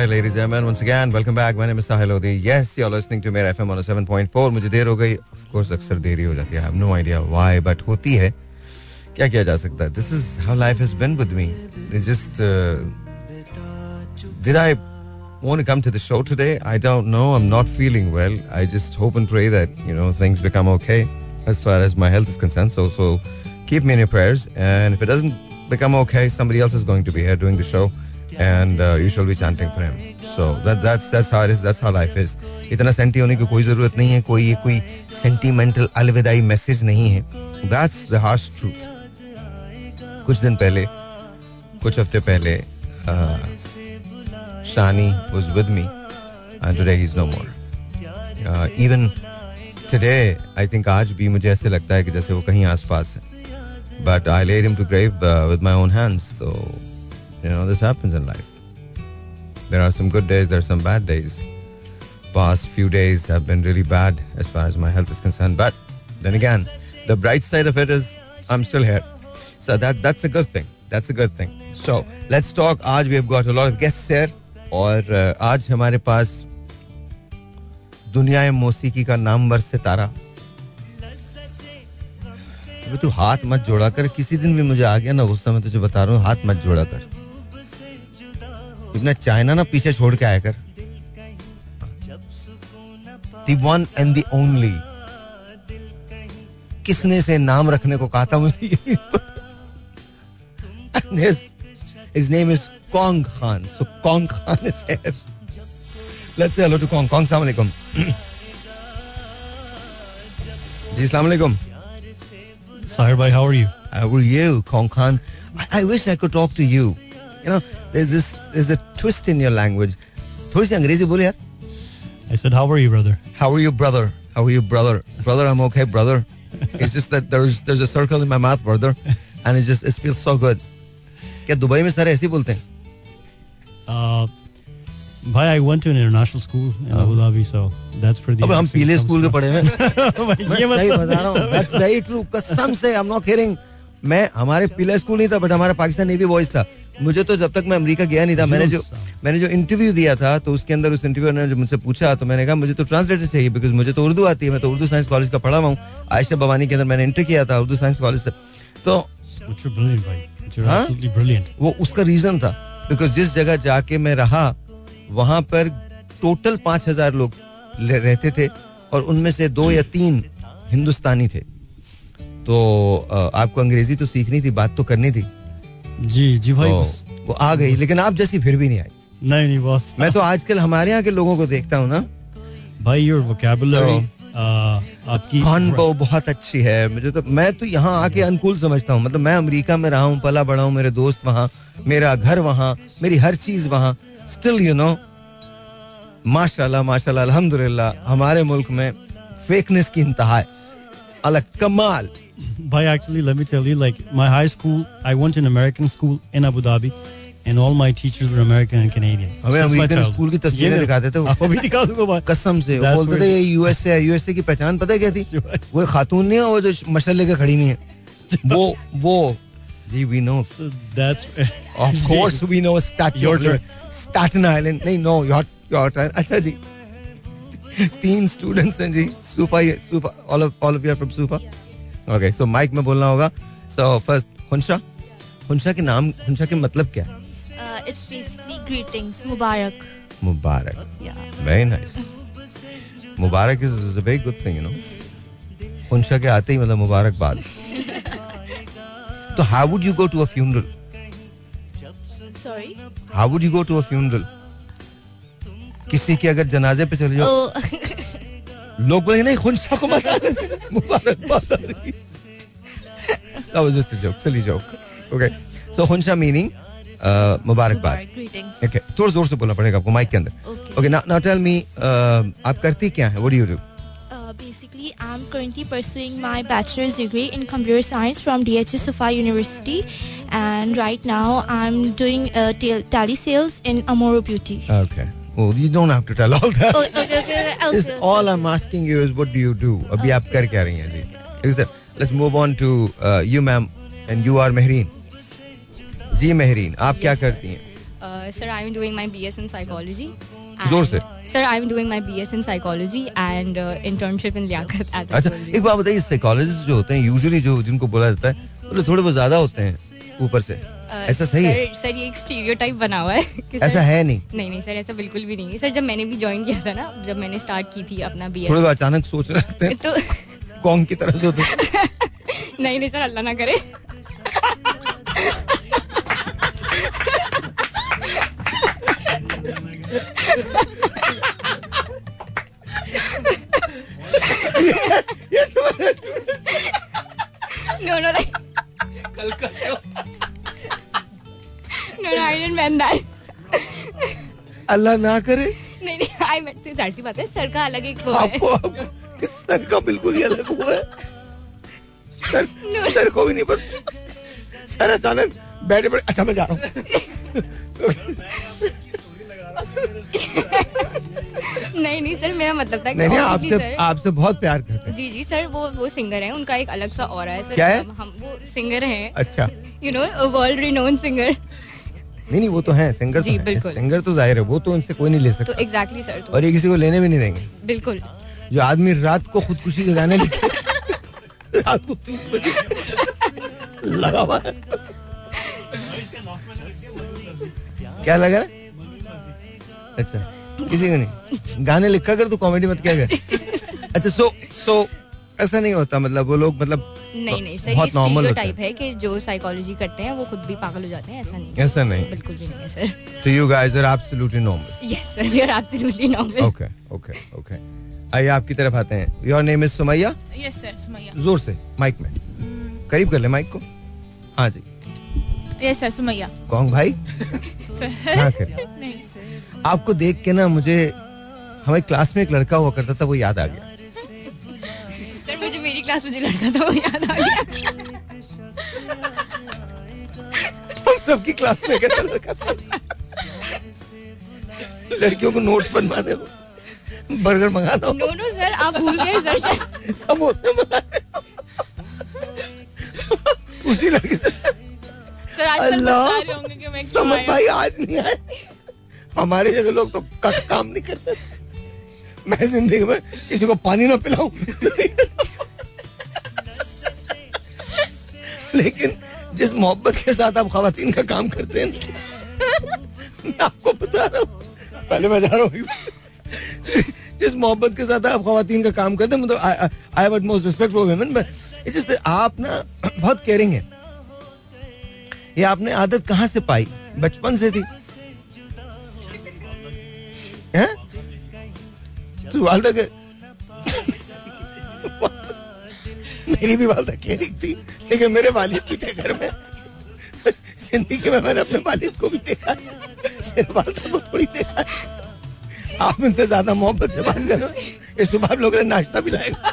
Hi ladies and gentlemen, once again welcome back. My name is Sahil Odi. Yes, you are listening to Mera FM on 107.4. मुझे देर हो गई. Of course, अक्सर देरी हो जाती है. I have no idea why, but होती है. क्या किया जा सकता है? This is how life has been with me. It's just did I want to come to the show today? I don't know. I'm not feeling well. I just hope and pray that you know things become okay as far as my health is concerned. So keep me in your prayers. And if it doesn't become okay, somebody else is going to be here doing the show. And you shall be chanting for him. So that's how it is. That's how life is. इतना senti होने की कोई जरूरत नहीं है. कोई sentimental अलविदाई message नहीं है. That's the harsh truth. कुछ हफ्ते पहले Shani was with me, and today he's no more. Even today, I think आज भी मुझे ऐसे लगता है कि जैसे वो कहीं आसपास है. But I laid him to grave with my own hands. So. You know, this happens in life. There are some good days, there are some bad days. Past few days have been really bad as far as my health is concerned. But then again, the bright side of it is I'm still here. So that's a good thing. That's a good thing. So let's talk. Aaj we have got a lot of guests here. और आज हमारे पास दुनिया मौसीकी का नामवर सितारा. तू हाथ मत जोड़ा कर. किसी दिन भी मुझे आ गया ना गुस्सा में तुझे बता रहा हूँ. हाथ मत जोड़ा कर. इतना चाइना ना पीछे छोड़ के आया कर. The one and the only. किसने से नाम रखने को कहा था मुझे? And his name is Kong Khan. So Kong Khan is here. Let's say hello to Kong. Kong, Assalamu alaikum. Ji Assalamu alaikum. Sahir bhai, how are you? How are you, Kong Khan? I wish I could talk to you. You know, there's a twist in your language. थोड़ी सी अंग्रेजी बोले यार. I said, how are you, brother? How are you, brother? How are you, brother? Brother, I'm okay, brother. It's just that there's a circle in my mouth, brother, and it feels so good. क्या Dubai में सारे ऐसे बोलते हैं? Bhai, I went to an international school in Abu Dhabi, so that's where the. अब हम पीले school के पढ़े हैं. ये मतलब बता रहा हूँ. That's very true. कसम से, I'm not kidding. मैं हमारे पीला स्कूल नहीं था, बट हमारा पाकिस्तान नेवी बॉयज था. मुझे तो जब तक मैं अमेरिका गया नहीं था, मैंने जो इंटरव्यू दिया था तो उसके अंदर उस इंटरव्यू ने जब मुझसे पूछा तो मैंने कहा मुझे तो ट्रांसलेटर चाहिए बिकॉज मुझे तो उर्दू आती है. मैं तो उर्दू साइंस कॉलेज का पढ़ा हुआ हूँ. आयशा बवानी के अंदर मैंने इंटर किया था उर्दू साइंस कॉलेज से. तो वो उसका रीजन था बिकॉज जिस जगह जाके मैं रहा वहाँ पर टोटल 5,000 लोग रहते थे और उनमें से 2 या 3 हिंदुस्तानी थे. तो आपको अंग्रेजी तो सीखनी थी, बात तो करनी थी. जी जी भाई, वो आ गई लेकिन आप जैसी फिर भी नहीं आई. नहीं बॉस, मैं तो आजकल हमारे यहाँ के लोगों को देखता हूँ ना भाई, योर वोकैबुलरी, आपकी कॉन्बो बहुत अच्छी है. मुझे तो मैं तो यहाँ आके अनुकूल समझता हूँ. मतलब मैं अमेरिका में रहा हूँ, पला बड़ा हूँ, मेरे दोस्त वहाँ, मेरा घर वहाँ, मेरी हर चीज वहाँ. स्टिल यू नो, माशाल्लाह माशाल्लाह अल्हम्दुलिल्लाह, हमारे मुल्क में फेकनेस की इंतहा है. अलग कमाल भाई. Actually, let me tell you, like my high school, I went to an American school in Abu Dhabi, and all my teachers were American and Canadian. हमें अमेरिकन स्कूल की तस्वीरें दिखाते थे. वो भी दिखाते थे भाई, कसम से. वो बोलते थे यूएसए की पहचान पता है क्या थी? वो खातून नहीं है, वो जो मशाल लेकर खड़ी नहीं है, वो जी. We know. That's of course we know. Staten Island. नहीं, no, your turn. अच्छा जी, 3 स्टूडेंट्स हैं जी. सुपा, all of you are from Supa. Okay, so mic में बोलना होगा. So first, हुंशा के मतलब क्या? It's basically greetings, Mubarak. Yeah. Very nice. Mubarak is a very good thing, you know. हुंशा के आते ही मतलब मुबारकबाद. तो how would you go to a funeral? Sorry? How would you go to a funeral? किसी के अगर जनाजे पे चले जाओ लोग बोलेंगे नहीं खुनशा को मत मुबारकबाद आ रही. That was just a joke, silly joke. Okay, so Khunsha meaning मुबारकबाद. Okay, थोड़ा जोर से बोलना पड़ेगा आपको माइक के अंदर. Okay, now tell me, आप करती क्या है? What do you do? Basically, I'm currently pursuing my bachelor's degree in computer science from DHS Sofia University, and right now I'm doing Tally sales in Amro Beauty. Okay. Oh, you don't have to tell all that. Oh, okay. It's all I'm asking you is what do you do? Abhi aap kar kya rahi hain ji? Except, let's move on to you, ma'am, and you are Mahireen. Ji Mahireen, आप क्या करती हैं? Sir, I am doing my BS in psychology. जोर से. Sir, I am doing my BS in psychology and internship in Liaquat. अच्छा, एक बात बताइए, psychologists जो होते हैं usually जो जिनको बोला जाता है वो थोड़े बहुत ज्यादा होते हैं ऊपर से. ऐसा सही है? सर ये एक स्टीरियोटाइप बना हुआ है कि ऐसा सर, है नहीं. नहीं नहीं सर, ऐसा बिल्कुल भी नहीं है. सर जब मैंने भी ज्वाइन किया था ना, जब मैंने स्टार्ट की थी अपना बीएस, थोड़ा अचानक सोच रहे थे तो कौन की तरफ से नहीं नहीं सर, अल्लाह ना करे. No no no, I didn't mean that. Allah ना करे. नहीं नहीं, आई मेंट से जाहिर सी बात है, सर का अलग एक वो है. आपको सर का बिल्कुल ही अलग वो है. Sir no. सर को भी नहीं पता. सर अचानक बैठे बैठे, अच्छा मैं जा रहा हूँ. नहीं नहीं सर, मेरा मतलब था कि आपसे बहुत प्यार करते हैं. जी जी सर, वो सिंगर हैं, उनका एक अलग सा ऑरा है सर. क्या है? हम वो सिंगर हैं. अच्छा. You know, world renowned singer. नहीं नहीं, वो तो हैं सिंगर. जी बिल्कुल, सिंगर तो जाहिर है, वो तो उनसे कोई नहीं ले सकता. तो एग्जैक्टली सर, और ये किसी को लेने भी नहीं देंगे. बिल्कुल. जो आदमी रात को खुदकुशी के गाने लिखे, रात को 3 बजे लगा हुआ है. क्या लगा है? अच्छा, किसी को नहीं. गाने लिखा कर तो, कॉमेडी मत क्या कर. अच्छा, सो ऐसा नहीं होता, मतलब वो लोग, मतलब नहीं नहीं सर, बहुत नॉर्मल टाइप है कि जो साइकोलॉजी करते हैं वो खुद भी पागल हो जाते हैं. ऐसा नहीं, ऐसा नहीं, बिल्कुल भी नहीं है सर. तो you guys are absolutely normal. Yes sir, we are absolutely normal. Okay okay okay, आइए आपकी तरफ आते हैं. Your name is Sumaiya? Yes sir, Sumaiya. जोर से माइक में, करीब कर ले माइक को. हाँ जी. Yes sir, Sumaiya. कौन भाई? आपको देख के ना मुझे, हमारे क्लास में एक लड़का हुआ करता था, वो याद आ गया. सर मुझे मेरी क्लास में जो लड़का था वो याद आ गया. हम सबकी क्लास में कैसा लड़का था. लड़कियों को नोट्स बनवा दो, बर्गर मंगा दो. नो नो सर, आप भूल गए सर. समोसे मंगा दो उसी लड़के से. सर आजकल होंगे कि मैं समझ भाई आज नहीं आए. हमारे जैसे लोग तो काम नहीं करते. मैं जिंदगी में किसी को पानी ना पिलाऊं. लेकिन जिस मोहब्बत के साथ आप खवातीन का काम करते हैं, मैं आपको बता रहा हूँ, पहले मैं जा रहा हूँ. जिस मोहब्बत के साथ आप खवातीन का काम करते हैं, मतलब I have most respect for women, but it's just आप ना बहुत केयरिंग है. ये आपने आदत कहाँ से पाई? बचपन से थी? तू वालदा के मेरी भी वालदा केयरिंग थी, लेकिन मेरे वालिद भी थे घर में. जिंदगी में मैंने अपने वालिद को भी देखा, सिर्फ वालदा को थोड़ी देखा. आप उनसे ज्यादा मोहब्बत से बात करो. ये सुबह लोग नाश्ता भी लाएगा.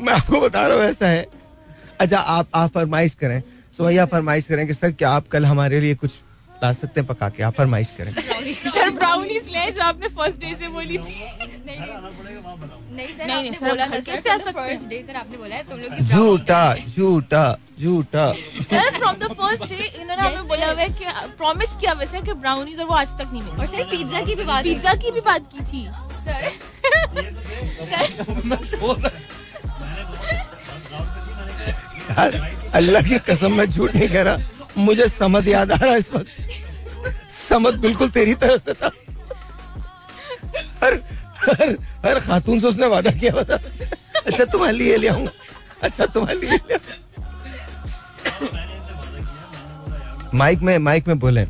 मैं आपको बता रहा हूँ, ऐसा है. अच्छा, आप फरमाइश करें. सुमैया फरमाइश करें कि सर क्या आप कल हमारे लिए कुछ ला सकते हैं पका के? आप फरमाइश करें. सर ब्राउनीज ले, जो आपने फर्स्ट डे से बोली थी. नहीं सर, आपने बोला था कैसे आ सकते हैं फर्स्ट डे? सर आपने बोला है तुम लोग. झूठा झूठा झूठा. Sir from the first day इन्होंने हमें बोला हुआ है कि प्रॉमिस किया हुआ सर कि ब्राउनीज, और वो आज तक नहीं मिली. और सर पिज्जा की भी बात की थी सर. अल्लाह की कसम मैं झूठ नहीं कह रहा, मुझे समद याद आ रहा है इस वक्त. समद बिल्कुल तेरी तरह से था. हर हर हर खातून से उसने वादा किया था, अच्छा तुम्हारे लिए ले आऊंगा, अच्छा तुम्हारे लिए ले आऊंगा. माइक में बोले.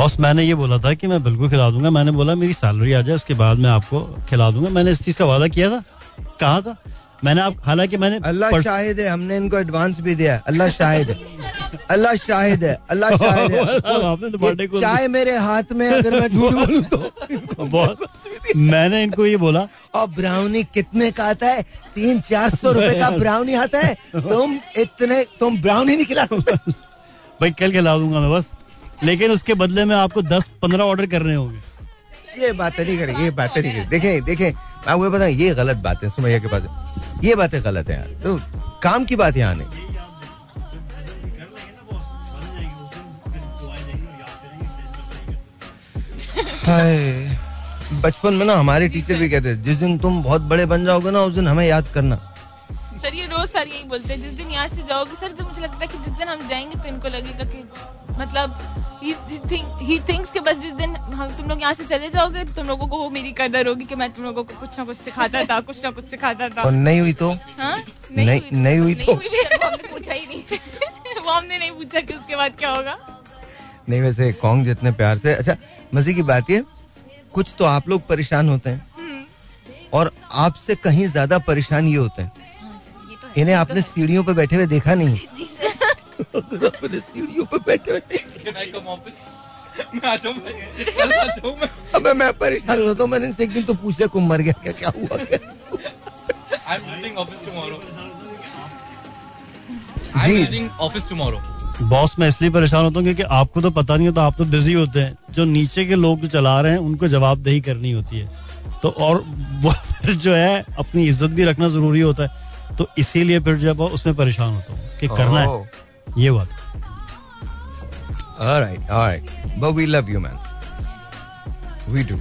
बॉस मैंने ये बोला था कि मैं बिल्कुल खिला दूंगा. मैंने बोला मेरी सैलरी आ जाए उसके बाद मैं आपको खिला दूंगा. मैंने इस चीज का वादा किया था, कहा था मैंने. आप हालांकि मैंने, अल्लाह शाहिद है, हमने इनको एडवांस भी दिया. अल्लाह शाहिद है, अल्लाह शाहिद है, अल्लाह शाहिद है. चाय मेरे हाथ में, अगर मैं झूठ बोलूं तो बहुत. मैंने इनको ये बोला. और ब्राउनी कितने का आता है? 300-400 रुपए का ब्राउनी आता है. तुम ब्राउनी नहीं खिला सकते भाई? कल खिला दूंगा मैं बस, लेकिन उसके बदले में आपको 10-15 ऑर्डर करने होंगे. ये बातें नहीं करें, ये बातें नहीं करें. देखें मैं आपको बताऊं, ये गलत बातें सुमैया के पास. ये बातें गलत है यार, तो काम की बात यहाँ नहीं. बचपन में ना हमारे टीचर भी कहते थे जिस दिन तुम बहुत बड़े बन जाओगे ना उस दिन हमें याद करना। सर ये रोज सर यही बोलते हैं जिस दिन यहाँ से जाओगे सर, तो मुझे लगता है कि जिस दिन हम जाएंगे तो इनको लगेगा कि मतलब he thinks कि बस जिस दिन हम तुम लोग यहाँ से चले जाओगे तो तुम लोगों को मेरी कदर होगी कि मैं तुम लोगों को कुछ ना कुछ सिखाता था, कुछ ना कुछ सिखाता था। और नहीं हुई तो नहीं हुई तो पूछा ही नहीं, वो हमने नहीं पूछा कि उसके बाद क्या होगा। नहीं वैसे कॉन्ग जितने प्यार से, अच्छा मजे की बात है कुछ तो आप लोग परेशान होते हैं और आपसे कहीं ज्यादा परेशान ये होते हैं, इन्हें आपने सीढ़ियों पे बैठे हुए देखा नहीं। सीढ़ियों पे बैठे हुए अबे मैं परेशान होता हूँ, मैंने एक दिन तो पूछ लिया कुम मर गया क्या, क्या हुआ क्या? बॉस मैं इसलिए परेशान होता हूँ क्योंकि आपको तो पता नहीं होता, आप तो बिजी होते हैं, जो नीचे के लोग जो चला रहे हैं उनको जवाबदेही करनी होती है तो, और वो फिर जो है अपनी इज्जत भी रखना जरूरी होता है, तो इसीलिए फिर जो है उसमें परेशान होता हूँ कि करना है ये बात। Alright alright but we love you man, we do,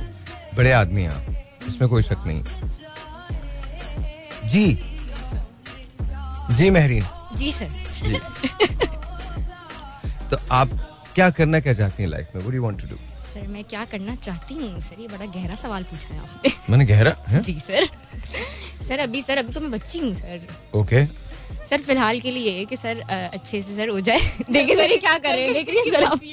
बड़े आदमी हैं आप, इसमें कोई शक नहीं। जी जी महरीन जी सर जी। तो आप क्या करना क्या चाहती हैं लाइफ में? What do you want to do? Sir मैं क्या करना चाहती हूँ सर, ये बड़ा गहरा सवाल पूछा है आपने। मैंने गहरा है? जी सर। सर अभी तो मैं बच्ची हूँ सर। ओके सर फिलहाल के लिए कि सर अच्छे से सर हो जाए, देखिए सर ये क्या करेंगे कि सर आप सर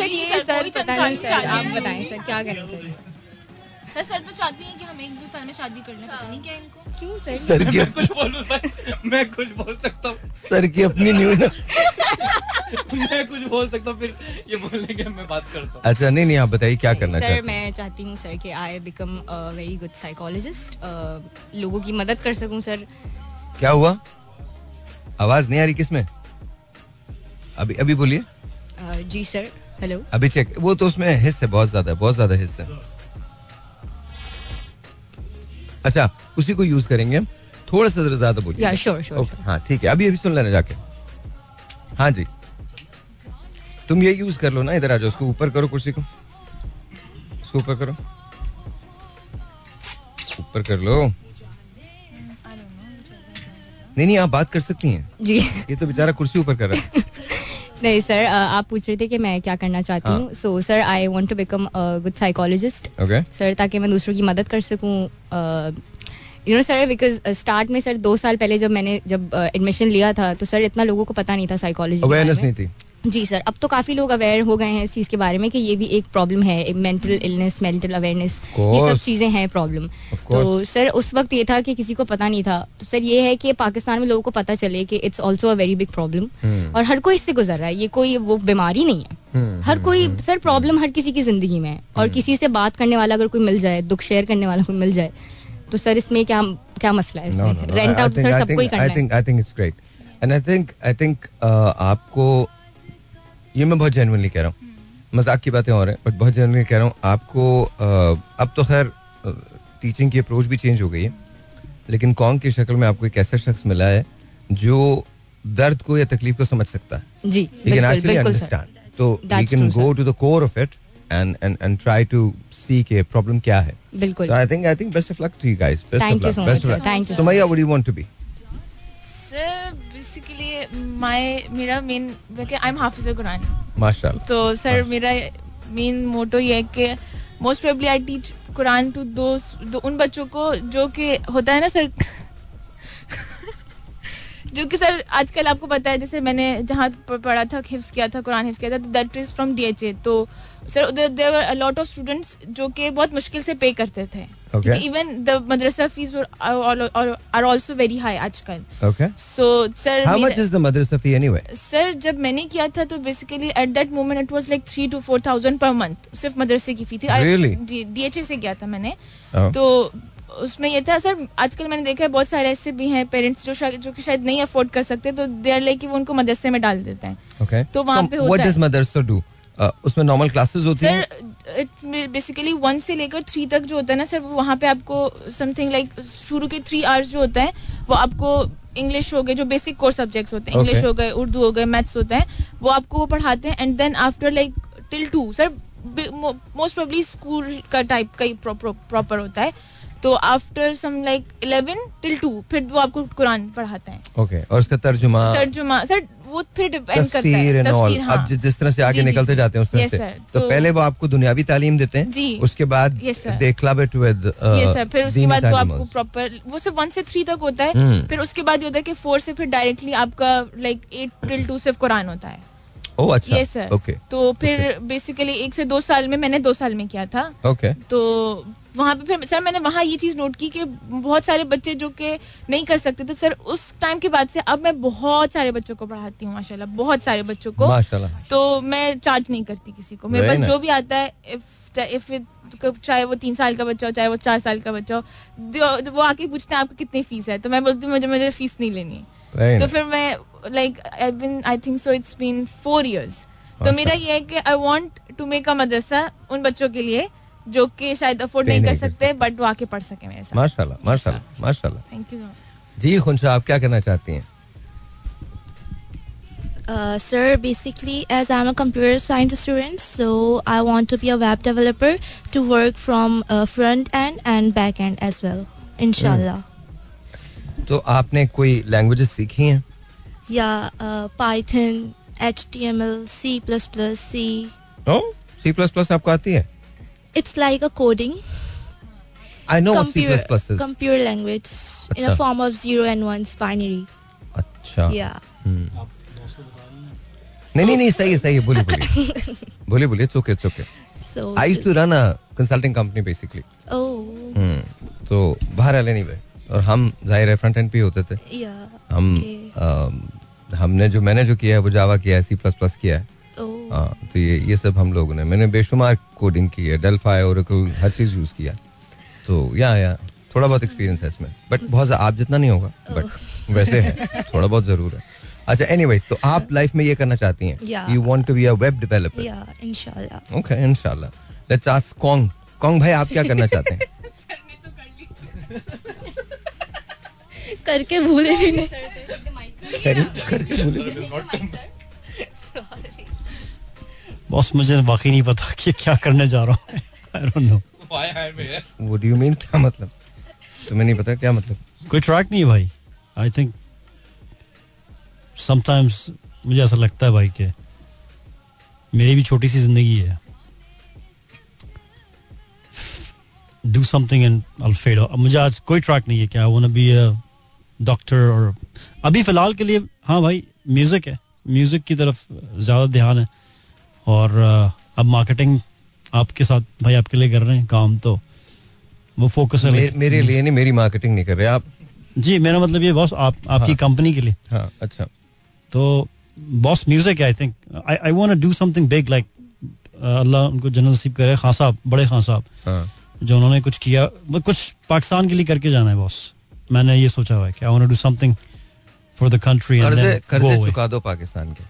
ये सर पता नहीं सर आप बताएं सर क्या करें सर। सर तो चाहती हैं कि हम एक दो साल में शादी कर लें, पता नहीं क्या इनको क्यों सर, सर की कुछ बोलूं मैं कुछ बोल सकता हूँ सर की अपनी न्यूज़ मैं कुछ बोल सकता हूँ फिर ये बोलने के मैं बात करता हूँ। अच्छा नहीं आप बताइए क्या करना सर चाहती? मैं चाहती हूँ सर कि I become very good psychologist, लोगों की मदद कर सकूँ सर। क्या हुआ आवाज नहीं आ रही किसमें? अभी अभी बोलिए। जी सर हेलो अभी चेक, वो तो उसमें हिस्से बहुत ज्यादा हिस्से। अच्छा उसी को यूज करेंगे थोड़ा सा ज्यादा बोलिए। yeah, sure, sure, okay, sure. हाँ ठीक है अभी सुन लेना जाके। हाँ जी तुम ये यूज कर लो ना, इधर आ जाओ, उसको ऊपर करो, कुर्सी को उसको ऊपर करो, ऊपर कर लो। नहीं आप बात कर सकती हैं जी, ये तो बेचारा कुर्सी ऊपर कर रहा है। नहीं सर आप पूछ रहे थे कि मैं क्या करना चाहती हूँ। So sir I want to become a good psychologist sir, ताकि मैं दूसरों की मदद कर सकूँ you know sir, because start में सर 2 साल पहले जब मैंने एडमिशन लिया था तो सर इतना लोगों को पता नहीं था, साइकोलॉजी अवेयरनेस नहीं थी जी सर। अब तो काफी लोग अवेयर हो गए हैं इस चीज के बारे में कि ये भी एक प्रॉब्लम है, मेंटल इलनेस, मेंटल अवेयरनेस, ये सब चीजें हैं प्रॉब्लम। तो सर उस वक्त ये था कि किसी को पता नहीं था, तो सर ये है कि पाकिस्तान में लोगों को पता चले कि it's also a very big problem और हर कोई इससे गुजर रहा है, ये कोई वो बीमारी नहीं है, हर कोई सर प्रॉब्लम हर किसी की जिंदगी में है। और किसी से बात करने वाला अगर कोई मिल जाए, दुख शेयर करने वाला कोई मिल जाए तो सर इसमें क्या क्या मसला है, इसमें रेंट आउट सर सबको ही करना है। आपको ये मैं बहुत जेन्युइनली कह रहा हूँ, मजाक की बातें और हैं बट बहुत जेन्युइनली कह रहा हूँ आपको। अब तो खैर टीचिंग की अप्रोच भी चेंज हो गई है, लेकिन कॉन्ग की शक्ल में आपको एक ऐसा शख्स मिला है जो दर्द को या तकलीफ को समझ सकता है जी, लेकिन एक्चुअली अंडरस्टैंड, तो we can go to the core of it and try to see के प्रॉब्लम क्या है। बिल्कुल I think best of luck to you guys, best of luck. So Maya what do you want to be? Basically मेरा main I am हाफिज़ कुरान माशाल्लाह, तो sir मेरा main motto ये है कि most probably I teach Quran to दो उन बच्चों को जो कि होता है ना सर जो कि सर आजकल आपको पता है, जैसे मैंने जहाँ पढ़ा था हिफ्स किया था कुरान हिफ्स किया था, तो दैट इज फ्रॉम DHA, तो sir there were a lot of students जो कि बहुत मुश्किल से पे करते थे, even the Madrasa fees are also very high आजकल। So sir how much is the Madrasa fee anyway? Sir जब मैंने किया था तो basically at that moment it was like 3,000 to 4,000 पर मंथ, सिर्फ मदरसे की फी थी। DHA से किया था मैंने, तो उसमें ये था सर आजकल मैंने देखा है बहुत सारे ऐसे भी हैं पेरेंट्स जो कि शायद नहीं अफोर्ड कर सकते, तो दे आर लाइक वो उनको मदरसे में डाल देते हैं। तो वहाँ पे व्हाट डज मदरसा डू? उसमें नॉर्मल क्लासेस होती हैं सर, इट बेसिकली 1 से लेकर 3 तक जो होता है ना सर, वहाँ पे आपको समथिंग लाइक शुरू के 3 आवर्स जो होता है वो आपको इंग्लिश हो गए, जो बेसिक कोर्स सब्जेक्ट्स होते हैं, इंग्लिश हो गए, उर्दू हो गए, मैथ्स होते हैं, वो आपको वो पढ़ाते हैं. And then after like till 2 sir most probably school का टाइप का ही प्रॉपर होता है. तो आफ्टर सम लाइक 11 टिल 2 फिर वो आपको कुरान पढ़ाते हैं. ओके, और उसका तर्जुमा सर वो फिर डिपेंड करता है तफसीर. हाँ. अब जिस तरह से आगे निकलते जाते हैं उस तरह से तो पहले वो आपको दुनियावी तालीम देते हैं जी. उसके बाद दे क्लबट विद फिर उसके बाद वो आपको प्रॉपर वो सिर्फ 1 से 3 तक होता है. फिर उसके बाद ये होता है कि 4 से फिर डायरेक्टली आपका लाइक 8 टिल 2 सिर्फ कुरान होता है. ओह अच्छा, यस सर. ओके, तो फिर बेसिकली 1 से 2 साल में मैंने 2 साल में किया था. ओके, तो वहाँ पे फिर सर मैंने वहाँ ये चीज़ नोट की कि बहुत सारे बच्चे जो के नहीं कर सकते थे सर उस टाइम के बाद से अब मैं बहुत सारे बच्चों को पढ़ाती हूँ माशाल्लाह, बहुत सारे बच्चों को माशाल्लाह. तो मैं चार्ज नहीं करती किसी को, मेरे पास जो भी आता है चाहे वो 3 साल का बच्चा हो चाहे वो 4 साल का बच्चा हो, वो आके पूछते हैं आपकी कितनी फीस है, तो मैं बोलती हूँ मुझे फीस नहीं लेनी. तो फिर मैं like I think so it's been 4 years. तो मेरा ये है कि I want to make a मदरसा उन बच्चों के लिए जो कि शायद अफोर्ड नहीं कर सकते बट वो आके पढ़ सके मेरे साथ. माशाल्लाह माशाल्लाह माशाल्लाह, थैंक यू जी. खुनशा, आप क्या करना चाहती हैं? Sir, basically, as I'm a computer science student, so I want to be a web developer to work from front end and back end as well, inshallah. तो आपने कोई लैंग्वेजेस सीखी हैं? या Python, HTML, C++, C. Oh, C++ आपको आती है? It's like a coding. I know what C++ is. Computer language in a form of 0 and 1 binary. अच्छा. Yeah. नहीं, सही है, बोली, it's okay, it's okay. So I used to run a consulting company basically. Oh. तो बाहर आने नहीं भाई, और हम जाहिर है फ्रंट एंड पे होते थे. Yeah. हमने मैंने जो किया है वो जावा किया है, C++ किया है. तो ये सब हम लोगों ने मैंने बेशुमार कोडिंग की है, डेल्फी, ओरेकल, हर चीज यूज किया. तो या थोड़ा बहुत एक्सपीरियंस है इसमें, बट बहुत आप जितना नहीं होगा बट वैसे है, थोड़ा बहुत जरूर है. अच्छा, एनीवेज, तो आप लाइफ में ये करना चाहती हैं, you want to be a web developer? या इंशाल्लाह. ओके, इंशाल्लाह. लेट्स आस्क कॉन्ग भाई, आप क्या करना चाहते हैं? सर ने तो कर ली, करके भूले भी नहीं. बॉस, मुझे वाकई नहीं पता कि क्या करने जा रहा हूँ. I don't know. What do you mean? क्या मतलब? तुम्हें नहीं पता क्या मतलब? कोई ट्रैक नहीं भाई. I think sometimes मुझे ऐसा लगता है भाई कि मेरी भी छोटी सी जिंदगी है. Do something and I'll fade out. मुझे आज कोई ट्रैक नहीं है क्या. I wanna be a doctor और अभी फिलहाल के लिए हाँ भाई म्यूजिक है, म्यूजिक की तरफ ज्यादा ध्यान है. और अब मार्केटिंग आपके साथ भाई आपके लिए कर रहे हैं काम, तो वो फोकस है. मेरे लिए नहीं, मेरी मार्केटिंग नहीं कर रहे आप जी. मेरा मतलब ये बॉस आपकी कंपनी के लिए. हाँ, अच्छा. तो बॉस म्यूजिक है. I think I want to do something big, like अल्लाह उनको जन्नत नसीब करे, खान साहब, बड़े खान साहब. हाँ. जो उन्होंने कुछ किया, कुछ पाकिस्तान के लिए करके जाना है बॉस. मैंने ये सोचा हुआ है कि I want to do something for the country. कर्जे चुका दो पाकिस्तान के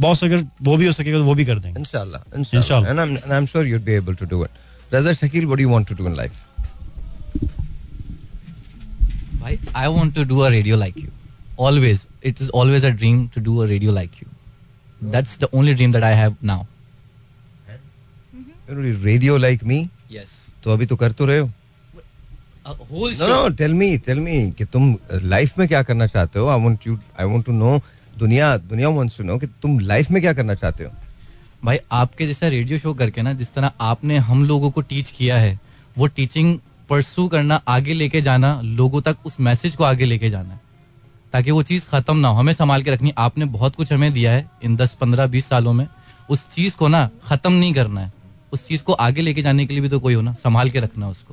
बॉस, अगर वो भी हो सकेगा तो वो भी कर देंगे इंशाल्लाह. इंशाल्लाह. And I'm sure you'd be able to do it. Reza Shakir, what do you want to do in life? I want to do a radio like you. Always. It is always a dream to do a radio like you. That's the only dream that I have now. Radio like me? Yes. तो अभी तो कर तो रहे हो. No, tell me कि तुम life में क्या करना चाहते हो. I want to know. दुनिया wants to know कि तुम लाइफ में क्या करना चाहते हो. भाई, आपके जैसा रेडियो शो करके ना, जिस तरह आपने हम लोगों को टीच किया है, वो टीचिंग परसू करना, आगे लेके जाना, लोगों तक उस मैसेज को आगे लेके जाना, ताकि वो चीज़ ख़त्म ना हो. हमें संभाल के रखनी. आपने बहुत कुछ हमें दिया है इन 10, 15, 20 सालों में. उस चीज़ को ना ख़त्म नहीं करना है, उस चीज़ को आगे लेके जाने के लिए भी तो कोई हो ना, संभाल के रखना उसको.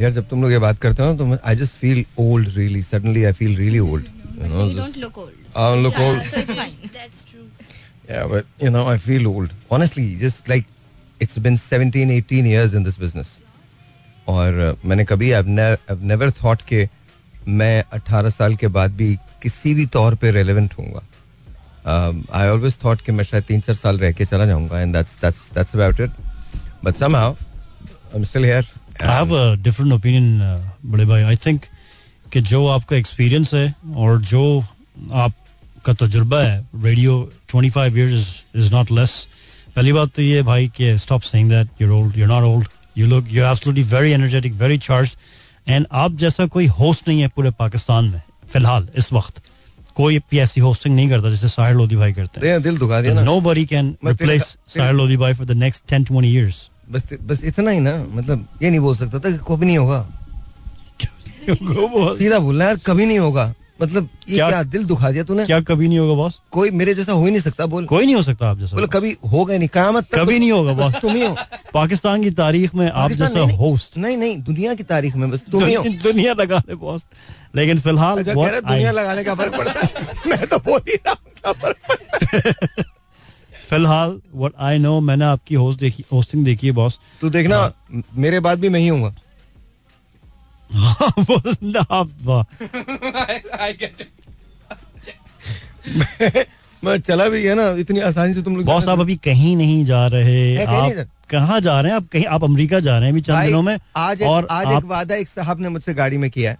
यार, जब तुम लोग ये बात करते हो ना तो I just feel old, really. Suddenly I feel really old. You know, you don't look old. I don't look old. So it's fine. That's true. Yeah, but you know, I feel old. Honestly, just like it's been 17, 18 years in this business. और मैंने कभी I've never thought कि मैं 18 साल के बाद भी किसी भी तौर पे relevant होऊंगा. I always thought कि मैं शायद 3-4 साल रह के चला जाऊंगा, and that's about it. But somehow I'm still here. I have a different opinion, बड़े भाई. I think कि जो आपका एक्सपीरियंस है और जो आपका तजुर्बा है radio 25 years is not less. पहली बात तो ये भाई कि stop saying that you're old, you're not old, you look, you're absolutely very energetic, very charged. And आप जैसा कोई होस्ट नहीं है पूरे पाकिस्तान में फिलहाल इस वक्त, कोई भी ऐसी होस्टिंग नहीं करता जैसे साहिर लोधी भाई करते हैं. दिल दुखा दिया ना. Nobody can replace Sahir Lodhi भाई for the next 10-20 years. बस इतना ही ना, मतलब ये नहीं बोल सकता था कि कभी नहीं होगा. सीधा बोलना यार, कभी नहीं होगा. मतलब ये क्या दिल दुखा दिया तूने. क्या कभी नहीं होगा बॉस, कोई मेरे जैसा हो ही नहीं सकता. बोल, कोई नहीं हो सकता आप जैसा. बोल, कभी होगा नहीं, क़यामत तक कभी नहीं होगा बॉस. तुम ही हो पाकिस्तान की तारीख में आप जैसा होस्ट. नहीं, दुनिया की तारीख में बस तुम ही हो. दुनिया लगा ले बॉस, लेकिन फिलहाल दुनिया लगाने का फर्क पड़ता है. मैं तो बोल ही रहा हूँ फिलहाल. व्हाट आई नो, मैंने आपकी होस्टिंग देखी है बॉस. तू देखना मेरे बाद भी मैं ही हूँ. मैं चला भी गया ना इतनी आसानी से. तुम लोग बॉस आप अभी कहीं नहीं जा रहे. आप कहाँ जा रहे हैं? आप कहीं, आप अमेरिका जा रहे हैं अभी चंद दिनों में. और आज एक वादा एक साहब ने मुझसे गाड़ी में किया है,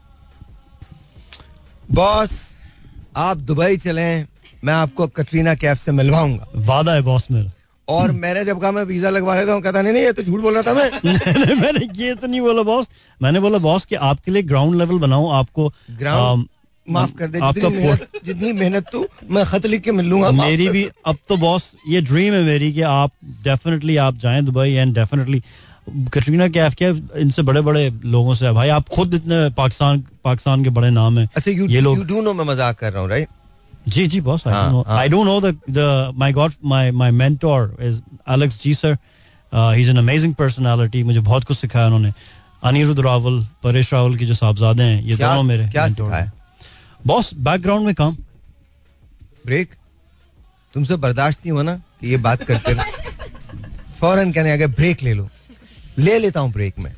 बॉस आप दुबई चलें, मैं आपको कटरीना कैफ से मिलवाऊंगा. वादा है बॉस मेरा. और मैंने जब कहा मैं वीजा लगवा लेता हूँ, कहता नहीं ये तो झूठ बोल रहा था मैं. मैंने ये तो नहीं बोला बॉस. मैंने बोला बॉस कि आपके लिए ग्राउंड लेवल बनाऊं, आपको ग्राउंड माफ कर दे, जितनी मेहनत तू, मैं खत लिख के मिल लूंगा. मेरी भी अब तो बॉस ये ड्रीम है मेरी कि आप डेफिनेटली आप जाएं Dubai. And definitely Katrina Kaif के इनसे बड़े बड़े लोगों से भाई, आप खुद इतने पाकिस्तान के बड़े नाम है. अच्छा ये लोग मजाक कर रहा हूँ राइट. जी जी boss, I don't know. The my god, my mentor is Alex ji sir. He is an amazing personality. मुझे बहुत कुछ सिखाया उन्होंने. अनिरुद्ध रावल, परेश रावल के जो साहबजादे हैं, ये दोनों मेरे मेंटोर हैं बॉस. बैकग्राउंड में काम ब्रेक तुमसे बर्दाश्त नहीं हुआ ना कि ये बात करते रहो. फौरन कहने आगे ब्रेक ले लो. ले लेता हूँ ब्रेक में.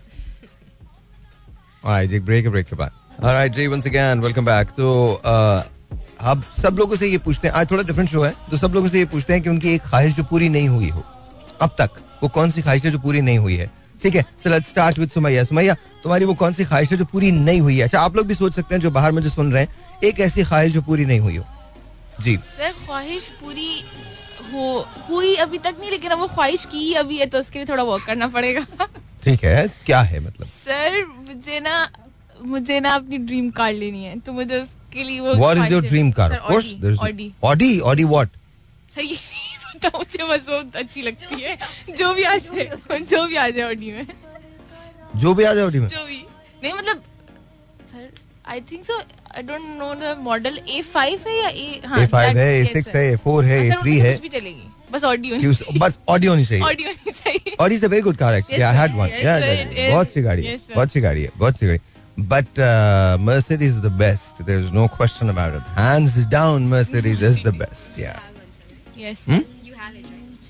ऑलराइट जी, ब्रेक के बाद. ऑलराइट जी, वंस अगेन वेलकम बैक. तो आप सब लोगों से ये पूछते हैं, आज थोड़ा डिफरेंट शो है, तो सब लोगों से ये पूछते हैं कि उनकी एक ख्वाहिश जो पूरी नहीं हुई हो अब तक, वो कौन सी ख्वाहिश है जो पूरी नहीं हुई है. ठीक है, so let's start with Sumaiya. Sumaiya, तुम्हारी वो कौन सी ख्वाहिश है जो पूरी नहीं हुई है? अच्छा, आप लोग भी सोच सकते हैं जो बाहर में जो सुन रहे हैं, एक ऐसी ख्वाहिश जो पूरी नहीं हुई हो. जी सर, ख्वाहिश पूरी हुई अभी तक नहीं, लेकिन अब वो ख्वाहिश की अभी है तो उसके लिए थोड़ा वर्क करना पड़ेगा. ठीक है, क्या है? मतलब सर, मुझे ना अपनी ड्रीम कार लेनी है, तो मुझे उसके लिए वो. What is your dream car? Of course there is Audi. What sir, ये नहीं पता मुझे, बस वो अच्छी लगती है. जो भी आ जाए ऑडी में. जो भी नहीं, मतलब sir I think so, I don't know the model. A5 है या A, हां A5 है, A6 है, A4 है, A3 है, कुछ भी चलेगी, बस ऑडी होनी चाहिए. Audi is a very good car actually. I had one. बहुत सी गाड़ी है. But Mercedes is the best. There is no question about it. Hands down, Mercedes is the best. Yeah. Yes. You have it right.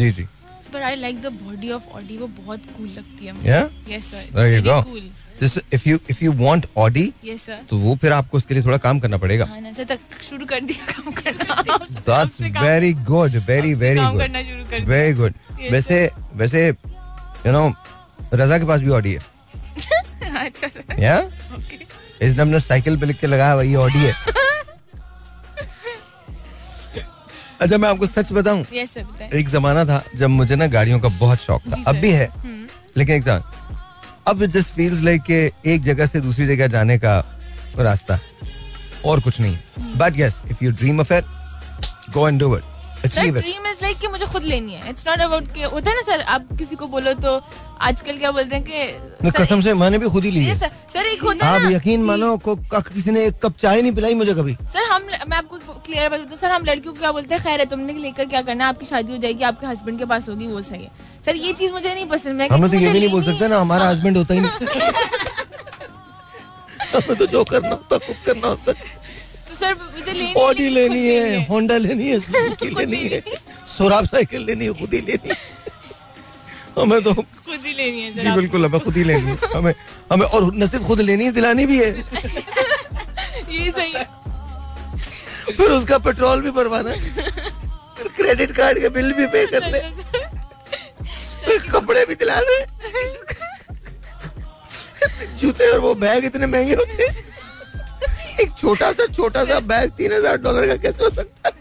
Ji ji. But I like the body of Audi. वो बहुत cool लगती है मुझे. Yeah. Yes sir. There you go. Cool. Just if you want Audi. Yes sir. तो वो फिर आपको उसके लिए थोड़ा काम करना पड़ेगा. हाँ ना सर, तक शुरू कर दिया काम करना. That's very good. Very very good. काम करना शुरू कर. Very good. वैसे you know रजा के पास भी Audi है. या इसने हमने साइकिल पे लिख के लगाया वही ऑडी है. अच्छा, मैं आपको सच बताऊं. Yes, एक जमाना था जब मुझे ना गाड़ियों का बहुत शौक था. अब भी है, लेकिन अब जस्ट फील्स लाइक के एक जगह से दूसरी जगह जाने का रास्ता और कुछ नहीं. But yes, if you dream of it, go and do it. Dream is like कि मुझे खुद लेनी है. इट्स नॉट अबाउट कि होता है ना सर, आप किसी को बोलो तो आजकल क्या बोलते हैं कि कसम से मैंने भी खुद ही ली है सर. एक होता है, आप यकीन मानो किसी ने एक कप चाय नहीं पिलाई मुझे कभी सर. मैं आपको क्लियर बताता हूं सर, हम लड़कियों को क्या बोलते हैं, खैर है तुमने लेकर क्या करना है, आपकी शादी हो जाएगी, आपके हस्बैंड के पास होगी, वो सही है सर. ये चीज मुझे नहीं पसंद. मैं हम तो ये भी नहीं बोल सकते ना, हमारा हस्बैंड होता ही नहीं, तो जो करना होता खुद करना होता. सर मुझे ऑडी लेनी है, होंडा लेनी है, सुजुकी लेनी है, सोराब साइकिल लेनी है, खुद ही लेनी है. हमें तो खुद ही लेनी है जी, बिल्कुल हमें खुद ही लेनी है. हमें और न सिर्फ खुद लेनी है, दिलानी भी है. ये सही है. फिर उसका पेट्रोल भी भरवाना, फिर क्रेडिट कार्ड के बिल भी पे करने, फिर कपड़े भी दिलाने, जूते और वो बैग इतने महंगे होते हैं। एक छोटा सा बैग $3,000 का कैसे हो सकता है?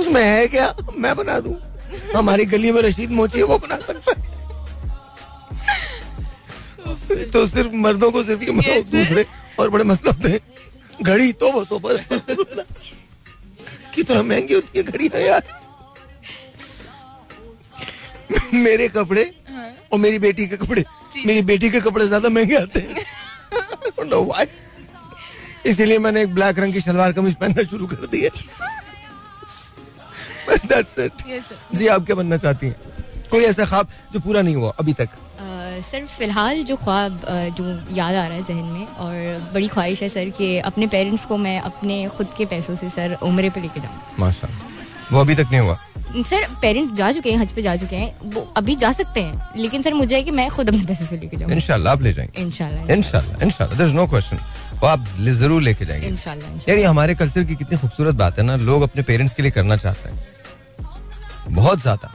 उसमें है क्या? मैं बना दूं। हमारी गली में रशीद मोची है, वो बना सकता है। तो सिर्फ मर्दों को सिर्फ ये दूसरे और बड़े मसले होते हैं। घड़ी तो वो सोफा कितना महंगी होती है घड़ी ना यार। मेरे कपड़े और मेरी बेटी के कपड़े, मेरी बेटी के कपड़े ज्यादा महंगे आते हैं। इसीलिए मैंने एक ब्लैक रंग की शलवार कमीज पहनना शुरू कर दी है। बस दैट्स इट। जी आप क्या बनना चाहती हैं? कोई ऐसा ख्वाब जो पूरा नहीं हुआ अभी तक? सर फिलहाल जो ख्वाब जो याद आ रहा है जहन में, और बड़ी ख्वाहिश है सर कि अपने पेरेंट्स को मैं अपने खुद के पैसों से सर उम्रे पे लेके जाऊँ। माशाल्लाह, वो अभी तक नहीं हुआ? सर पेरेंट्स जा चुके हैं, हज पे जा चुके हैं, वो अभी जा सकते हैं, लेकिन सर मुझे है कि मैं खुद अपने पैसों से लेके जाऊँ। इंशाल्लाह आप ले जाएंगे। इंशाल्लाह देयर इज नो क्वेश्चन, वो आप जरूर लेके जाएंगे इंशाल्लाह। यार हमारे कल्चर की कितनी खूबसूरत बात है ना, लोग अपने पेरेंट्स के लिए करना चाहते हैं बहुत ज्यादा।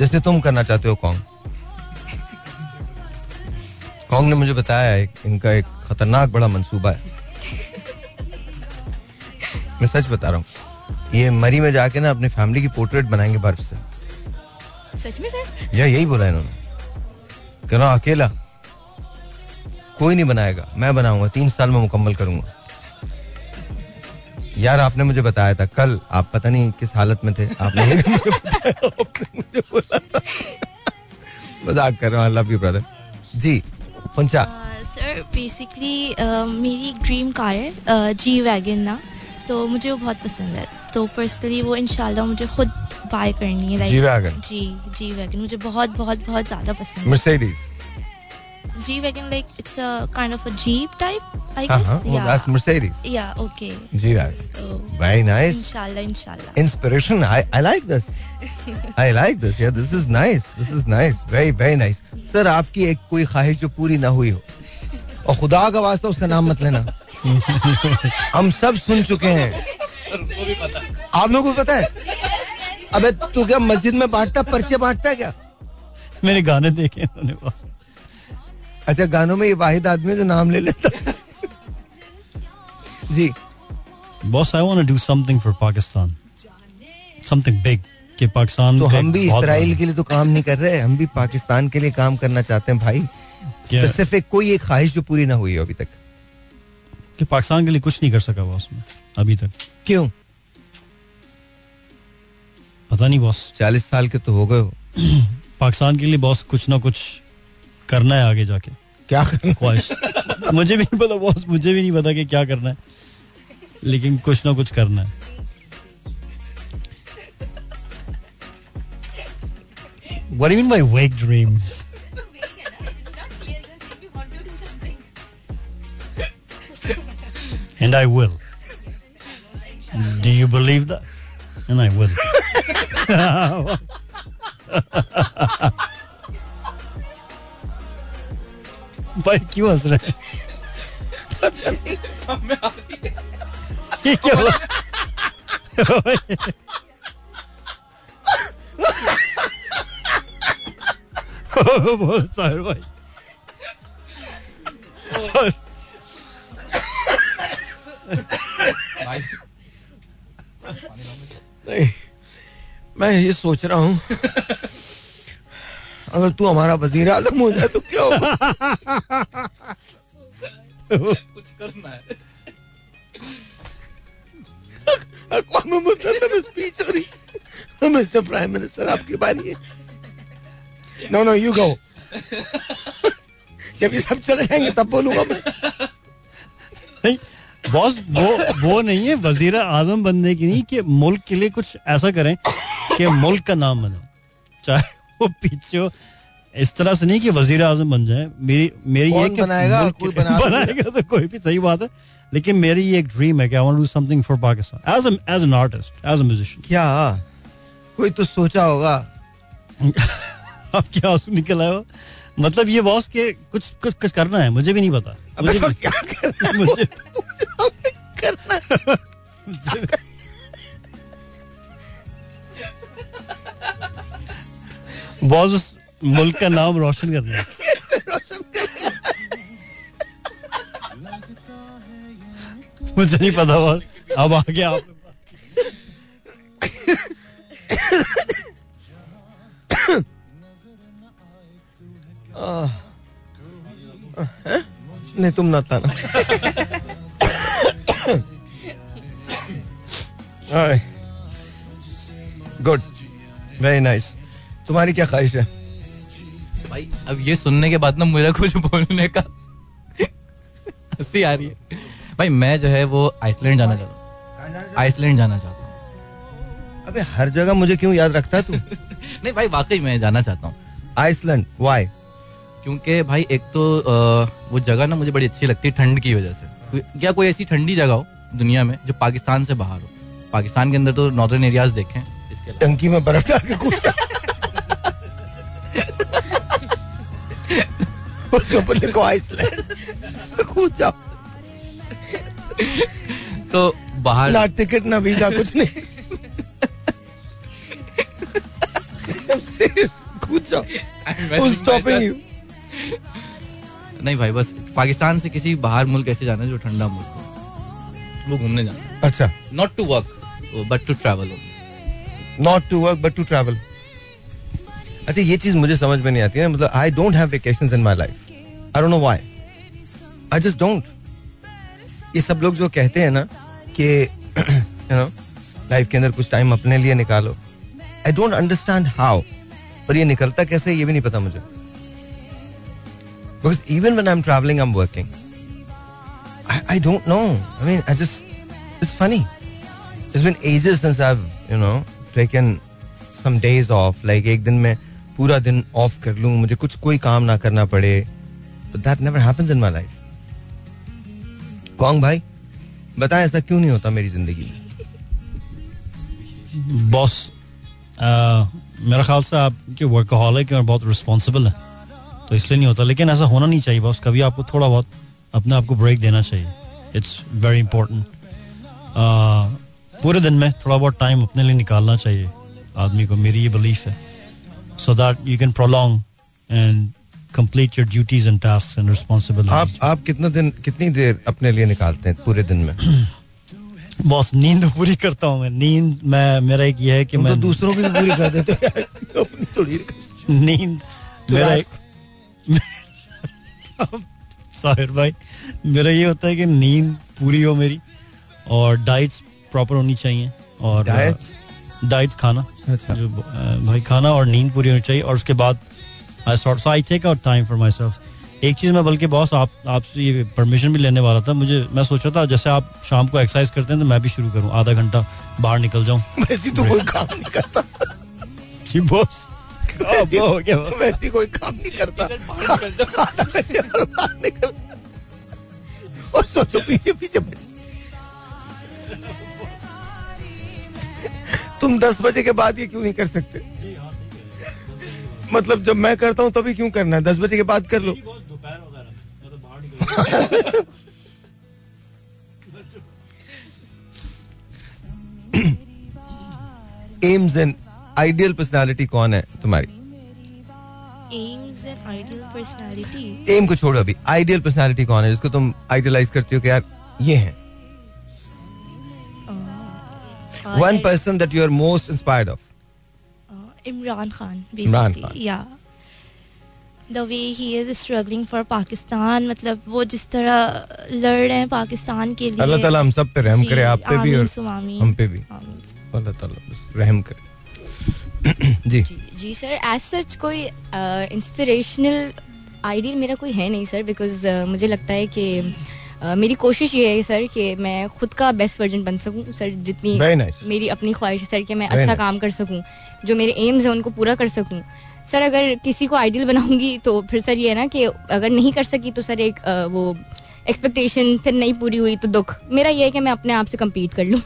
जैसे तुम करना चाहते हो कॉन्ग ने मुझे बताया है, इनका एक खतरनाक बड़ा मंसूबा है। मैं सच बता रहा हूँ, ये मरी में जाके ना अपने फैमिली की पोर्ट्रेट बनाएंगे बर्फ से। सच में सर? यार यही बोला इन्होंने, कहना अकेला कोई नहीं बनाएगा, मैं बनाऊंगा, 3 साल में मुकम्मल करूंगा। यार आपने मुझे बताया था कल, आप पता नहीं किस हालत में थे, आपने मुझे बोला था। मजाक कर रहा हूँ, आई लव यू ब्रदर। जी सर बेसिकली मेरी एक ड्रीम कार है जी वैगन ना, तो मुझे वो बहुत पसंद है, तो पर्सनली वो इंशाल्लाह मुझे खुद बाय करनी है। जी वैगन मुझे बहुत बहुत बहुत ज़्यादा पसंद है। Mercedes G wagon, like it's a kind of a jeep type I guess, yeah that's Mercedes, yeah okay G wagon, very nice. इंशाल्लाह inspiration, I like this. I like this. Yeah, this is nice. Very, very nice. Sir, आपकी एक कोई ख्वाहिश जो पूरी ना हुई हो, और खुदा का वास्ता उसका नाम मत लेना, हम सब सुन चुके हैं। आप लोगों को पता है? अबे तू क्या मस्जिद में बांटता, पर्चे बांटता है क्या? मैंने गाने देखे उन्होंने। अच्छा, गानों में ये वाहिद आदमी जो नाम ले लेता। जी boss, I want to do something for Pakistan, something big. कि पाकिस्तान तो हम भी इसराइल के लिए तो काम नहीं कर रहे, हम भी पाकिस्तान के लिए काम करना चाहते हैं भाई। स्पेसिफिक कोई एक ख्वाहिश जो पूरी ना हुई हो अभी तक? कि पाकिस्तान के लिए कुछ नहीं कर सका बॉस मैं अभी तक। क्यों? पता नहीं बॉस, 40 साल के तो हो गए हो। पाकिस्तान के लिए बॉस कुछ ना कुछ करना है आगे जाके। क्या ख्वाहिश? मुझे भी नहीं पता बॉस, मुझे भी नहीं पता कि क्या करना है, लेकिन कुछ ना कुछ करना है। What do you mean by wake dream? And I will. Do you believe that? And I will. Bhai kyun has raha hai? Pata nahi. Main aa rahi hai. Ye kya hua? भाई मैं ये सोच रहा हूँ, अगर तू हमारा वजीर आजम हो जाए तो क्या होगा? कुछ करना है। स्पीच हो रही, मिस्टर प्राइम मिनिस्टर आपकी बारी है। No, you go. जब ये सब चले जाएंगे तब बोलूंगा मैं। नहीं बॉस, वो नहीं है वजीर आजम बनने की, नहीं कि मुल्क के लिए कुछ ऐसा करें कि मुल्क का नाम बनो, चाहे वो पीछे हो। इस तरह से नहीं कि वजीर आजम बन जाए। मेरी ये कि बनाएगा तो कोई भी, सही बात है, लेकिन मेरी ये एक ड्रीम है कि I want to do something for Pakistan as an artist, as a musician. क्या कोई तो सोचा होगा? आप क्या आंसू निकल आए हो? मतलब ये बॉस के कुछ करना है, मुझे भी नहीं पता। अबे तो क्या करना है? मुझे करना है। बॉस मुल्क का नाम रोशन करना है। मुझे नहीं पता हुआ, अब आ गया आप. नहीं तुम ना ताना. Good, very nice. तुम्हारी क्या ख्वाहिश है भाई? अब ये सुनने के बाद ना मुझे कुछ बोलने का हंसी आ रही है भाई. मैं जो है वो आइसलैंड जाना चाहता हूँ. आइसलैंड जाना चाहता हूँ. अबे हर जगह मुझे क्यों याद रखता है तू? नहीं भाई वाकई मैं जाना चाहता हूँ आइसलैंड. व्हाई? क्योंकि भाई एक तो वो जगह ना मुझे बड़ी अच्छी लगती है ठंड की वजह से. क्या कोई ऐसी ठंडी जगह हो दुनिया में जो पाकिस्तान से बाहर हो? पाकिस्तान के अंदर तो नॉर्दर्न एरियाज देखें. इसके टंकी में बर्फ डाल के कूदा उसके ऊपर लिखो आइसलैंड, कूद जाओ. तो बाहर ना टिकट ना वीजा कुछ नहीं, कूद जाओ. Who's stopping you? नहीं भाई बस पाकिस्तान से किसी बाहर मुल्क ऐसे जाना जो ठंडा मुल्क हो, वो घूमने जाना. अच्छा, not to work but to travel. Not to work but to travel. अच्छा ये चीज मुझे समझ में नहीं आती है. मतलब I don't have vacations in my life. I don't know why, I just don't. ये सब लोग जो कहते हैं ना कि यू नो लाइफ के अंदर कुछ टाइम अपने लिए निकालो, आई डोंट अंडरस्टैंड हाउ. और ये निकलता कैसे ये भी नहीं पता मुझे. Because even when I'm traveling, I'm working. I don't know. I mean, I just, it's funny. It's been ages since I've, you know, taken some days off. Like, एक दिन में पूरा दिन off कर लूँ, मुझे कुछ कोई काम ना करना पड़े. But that never happens in my life. कौन भाई, बताएं ऐसा क्यों नहीं होता मेरी जिंदगी में? बॉस, मेरा ख्याल से आपके workaholic और बहुत responsible है, तो इसलिए नहीं होता. लेकिन ऐसा होना नहीं चाहिए बॉस. कभी आपको थोड़ा बहुत अपने आप को ब्रेक देना चाहिए. It's very important. पूरे दिन में थोड़ा बहुत टाइम अपने लिए निकालना चाहिए आदमी को, मेरी ये बिलीफ है. So that you can prolong and complete your duties and task and responsibilities. आप कितनी देर अपने लिए निकालते हैं पूरे दिन में? बॉस नींद पूरी करता हूँ मैं. नींद मैं मेरा एक ये है कि मैं दूसरों की पूरी कर देता हूँ. नींद मेरा साहिर भाई मेरा ये होता है कि नींद पूरी हो मेरी, और डाइट्स प्रॉपर होनी चाहिए. और डाइट्स खाना, अच्छा जो भाई खाना और नींद पूरी होनी चाहिए. और उसके बाद I sort so I take out time for myself. एक चीज़ मैं बल्कि बॉस आपसे ये परमिशन भी लेने वाला था. मुझे मैं सोचा था जैसे आप शाम को एक्सरसाइज करते हैं तो मैं भी शुरू करूँ, आधा घंटा बाहर निकल जाऊँ. तो कोई काम नहीं करता जी बॉस. वैसे कोई काम नहीं करता. और सोचो पीछे पीछे तुम 10 बजे के बाद ये क्यों नहीं कर सकते? मतलब जब मैं करता हूँ तभी क्यों करना है? 10 बजे के बाद कर लो. एम्स एंड आइडियल पर्सनालिटी कौन है तुम्हारी? Aims and ideal personality. Aim को छोड़ो अभी. आइडियल पर्सनालिटी कौन है जिसको तुम आइडियलाइज करती हो कि यार ये है one person that you are most inspired of? Imran Khan basically, या the way he is struggling for Pakistan. मतलब वो जिस तरह लड़ रहे हैं पाकिस्तान के लिए. अल्लाह ताला हम सब पे रहम करे, आप पे भी और हम पे भी. अल्लाह ताला रहम करे. जी जी सर. एज सच कोई इंस्पिरेशनल आइडियल मेरा कोई है नहीं सर. बिकॉज मुझे लगता है कि मेरी कोशिश ये है सर कि मैं खुद का बेस्ट वर्जन बन सकूं सर. जितनी मेरी अपनी ख्वाहिश है सर कि मैं अच्छा काम कर सकूं, जो मेरे एम्स हैं उनको पूरा कर सकूं सर. अगर किसी को आइडियल बनाऊंगी तो फिर सर ये है ना कि अगर नहीं कर सकी तो सर एक वो एक्सपेक्टेशन फिर नहीं पूरी हुई तो दुख. मेरा ये है कि मैं अपने आप से कम्पीट कर लूँ.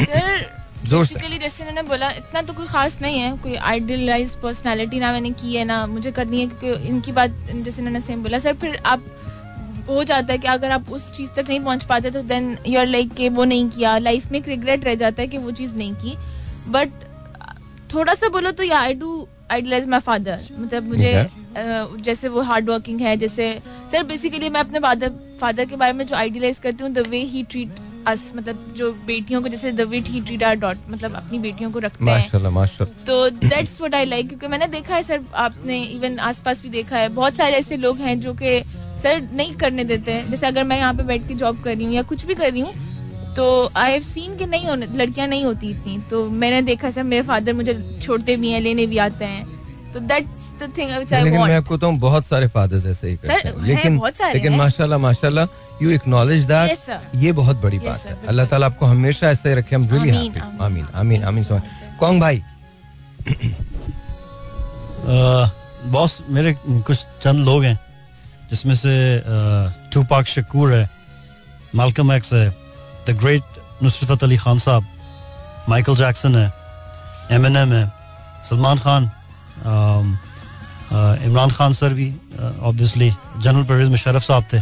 सर बेसिकली जैसे मैंने बोला इतना तो कोई खास नहीं है, कोई आइडियलाइज पर्सनालिटी ना मैंने की है ना मुझे करनी है. क्योंकि इनकी बात जैसे मैंने सेम बोला सर. फिर आप हो जाता है कि अगर आप उस चीज़ तक नहीं पहुंच पाते तो देन यूर लाइक के वो नहीं किया. लाइफ में एक रिग्रेट रह जाता है कि वो चीज़ नहीं की. बट थोड़ा सा बोलो तो या I do idealize my father. मतलब मुझे जैसे वो हार्ड वर्किंग है, जैसे सर बेसिकली मैं अपने फादर के बारे में जो आइडियलाइज करती हूँ, the way he treat us, मतलब जो बेटियों को जैसे the way he treat our daughter, मतलब अपनी बेटियों को रखते हैं माशाल्लाह माशाल्लाह, तो दैट्स व्हाट आई लाइक. क्योंकि मैंने देखा है सर, आपने इवन आसपास भी देखा है, बहुत सारे ऐसे लोग हैं जो कि सर नहीं करने देते हैं. जैसे अगर मैं यहाँ पे बैठ के जॉब कर रही हूँ या कुछ भी कर रही हूँ, तो आई हैव सीन कि नहीं होने, लड़कियां नहीं होती इतनी. तो मैंने देखा सर, मेरे फादर मुझे छोड़ते भी हैं, लेने भी आते हैं. तो that's the thing which I want. लेकिन मैं आपको तो बहुत सारे फादर्स ऐसे ही करते हैं, लेकिन माशाल्लाह माशाल्लाह यू एक्नॉलेज दैट. ये बहुत बड़ी बात है. अल्लाह ताला आपको हमेशा ऐसे रखे. I am really happy. आमीन आमीन आमीन. कौन भाई? बॉस मेरे कुछ चंद लोग हैं जिसमें से टूपाक शकूर है, मालकम एक्स है, द ग्रेट नुसरत फतेह अली खान साहब, माइकल जैक्सन है, एमिनेम है, सलमान खान, इमरान खान सर भी ऑब्वियसली, जनरल परवेज मुशर्रफ साहब थे,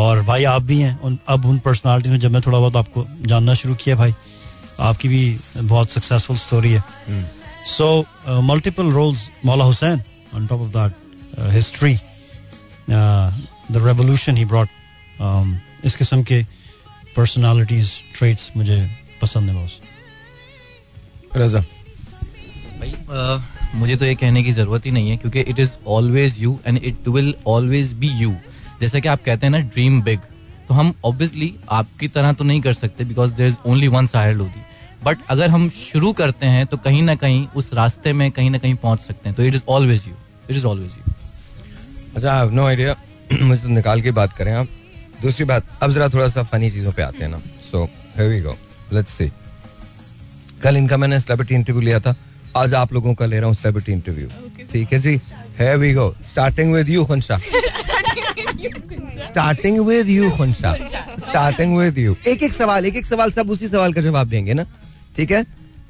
और भाई आप भी हैं. अब उन पर्सनालिटीज में जब मैं थोड़ा बहुत आपको जानना शुरू किया, भाई आपकी भी बहुत सक्सेसफुल स्टोरी है. सो मल्टीपल रोल्स, मौला Hussain, on top of that history, the revolution he brought. इस किस्म के पर्सनालिटीज ट्रेट्स मुझे पसंद है. रज़ा भाई, मुझे तो ये कहने की ज़रूरत ही नहीं है क्योंकि it is always you and it will always be you. जैसा कि आप कहते हैं ना, ड्रीम बिग, तो हम ऑब्वियसली आपकी तरह तो नहीं कर सकते because there is only one Sahir Lodhi, but अगर हम शुरू करते हैं तो कहीं ना कहीं उस रास्ते में कहीं ना कहीं पहुंच सकते हैं. तो it is always you, it is always you. अच्छा, आई हैव नो आइडिया, मुझे तो निकाल के बात करें आप. दूसरी बात, अब जरा थोड़ा सा फनी चीज़ों पे आते हैं ना. So here we go, let's see. कल इनका मैंने सेलिब्रिटी इंटरव्यू लिया था, आज आप लोगों का ले रहा हूँ सेलिब्रिटी इंटरव्यू. ठीक है जी, here we go, starting with you Khunsha, starting with you Khunsha, starting with you. एक एक सवाल सब उसी सवाल का जवाब देंगे ना, ठीक है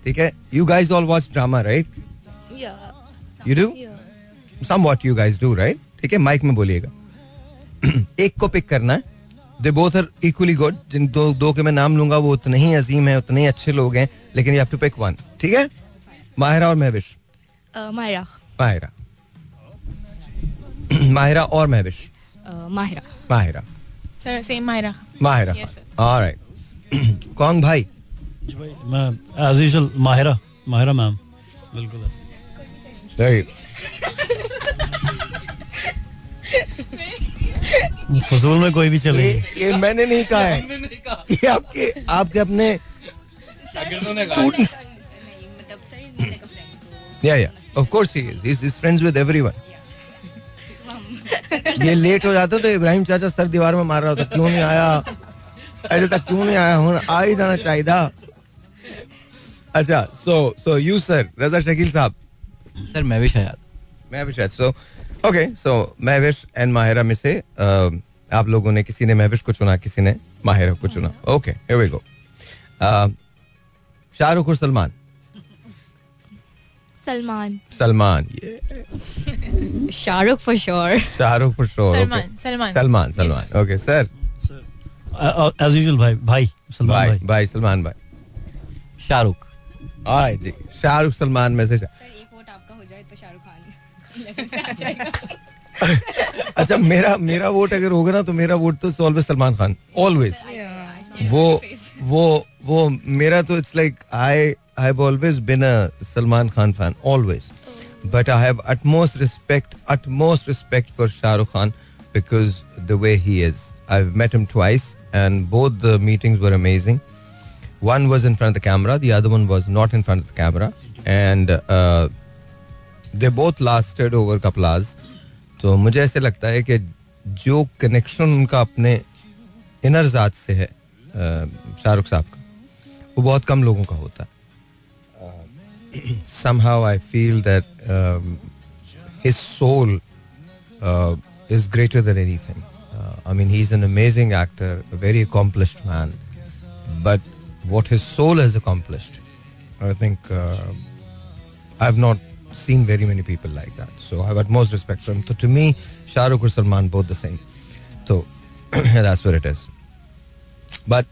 ठीक है. You guys all watch drama, right? Yeah. You do? Yeah. Somewhat you guys do, right? ठीक है, माइक में बोलिएगा. एक को पिक करना है. They both are equally good. जिन दो के मैं नाम लूंगा वो उतने ही अजीम है, उतने ही अच्छे लोग हैं, लेकिन you have to pick one. ठीक है, माहिरा और महविश. माहिरा और Mahwish. Mahira sir, same Mahira. Alright. कौन भाई? जी भाई, मैं एज यूजुअल माहिरा मैम, बिल्कुल ऐसे, फजूल में कोई भी चले. ये मैंने नहीं कहा है, ये आपके अपने ये लेट हो जाता तो इब्राहिम चाचा सर दीवार में मार रहा होता, क्यों नहीं आया, अरे तक क्यों नहीं आया, हुन आ ही जाना चाहिए था. अच्छा, so you sir, Raza Shakeel साहब. Sir Mahwish. So okay, so Mahwish and Mahira में से आप लोगों ने, किसी ने महविश को चुना, किसी ने माहिरा को चुना. Okay, here we go. Shahrukh और सलमान. ये Shahrukh for sure. Salman. Okay sir, as usual भाई सलमान भाई शाहरुख. ऑलराइट जी, शाहरुख सलमान में से. सर एक वोट आपका हो जाए तो शाहरुख खान. अच्छा, मेरा वोट अगर होगा ना, तो मेरा वोट तो ऑलवेज सलमान खान, ऑलवेज. वो मेरा तो it's like I have always been a Salman Khan fan, always. But I have utmost respect for Shah Rukh Khan because the way he is. I've met him twice and both the meetings were amazing. One was in front of the camera, the other one was not in front of the camera. And they both lasted over a couple hours. So मुझे ऐसे लगता है कि जो connection उनका अपने inner जात से है, शाहरुख साहब का, वो बहुत कम लोगों का होता है. Somehow I feel that his soul is greater than anything. I mean, he's an amazing actor, a very accomplished man. But what his soul has accomplished, I think I've not seen very many people like that. So I have utmost respect for him. So to me, Shah Rukh and Salman both the same. So that's what it is. But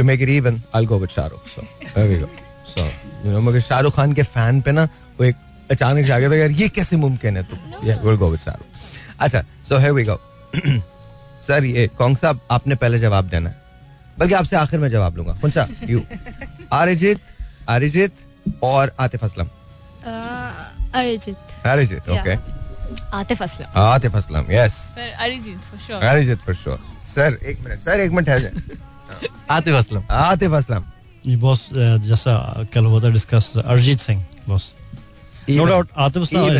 to make it even, I'll go with Shah Rukh. So there we go. So, you know, मगर शाहरुख खान के fan पे ना वो एक अचानक जागे था, यार ये कैसे मुमकिन है. तो yeah, we'll go with Shahrukh. अच्छा, so here we go. Sir ये कौन साहब आपने पहले जवाब देना है, बल्कि आपसे आखिर में जवाब लूंगा। कौन सा यू? अरिजीत और Atif Aslam. Arijit okay, Atif Aslam. Atif Aslam yes, Arijit for sure. Sir एक मिनट, सर एक मिनट है। आतिफ असलम। आतिफ असलम जी बॉस, जैसा कल हुआ था discuss, Arijit Singh boss. No doubt, Atif Aslam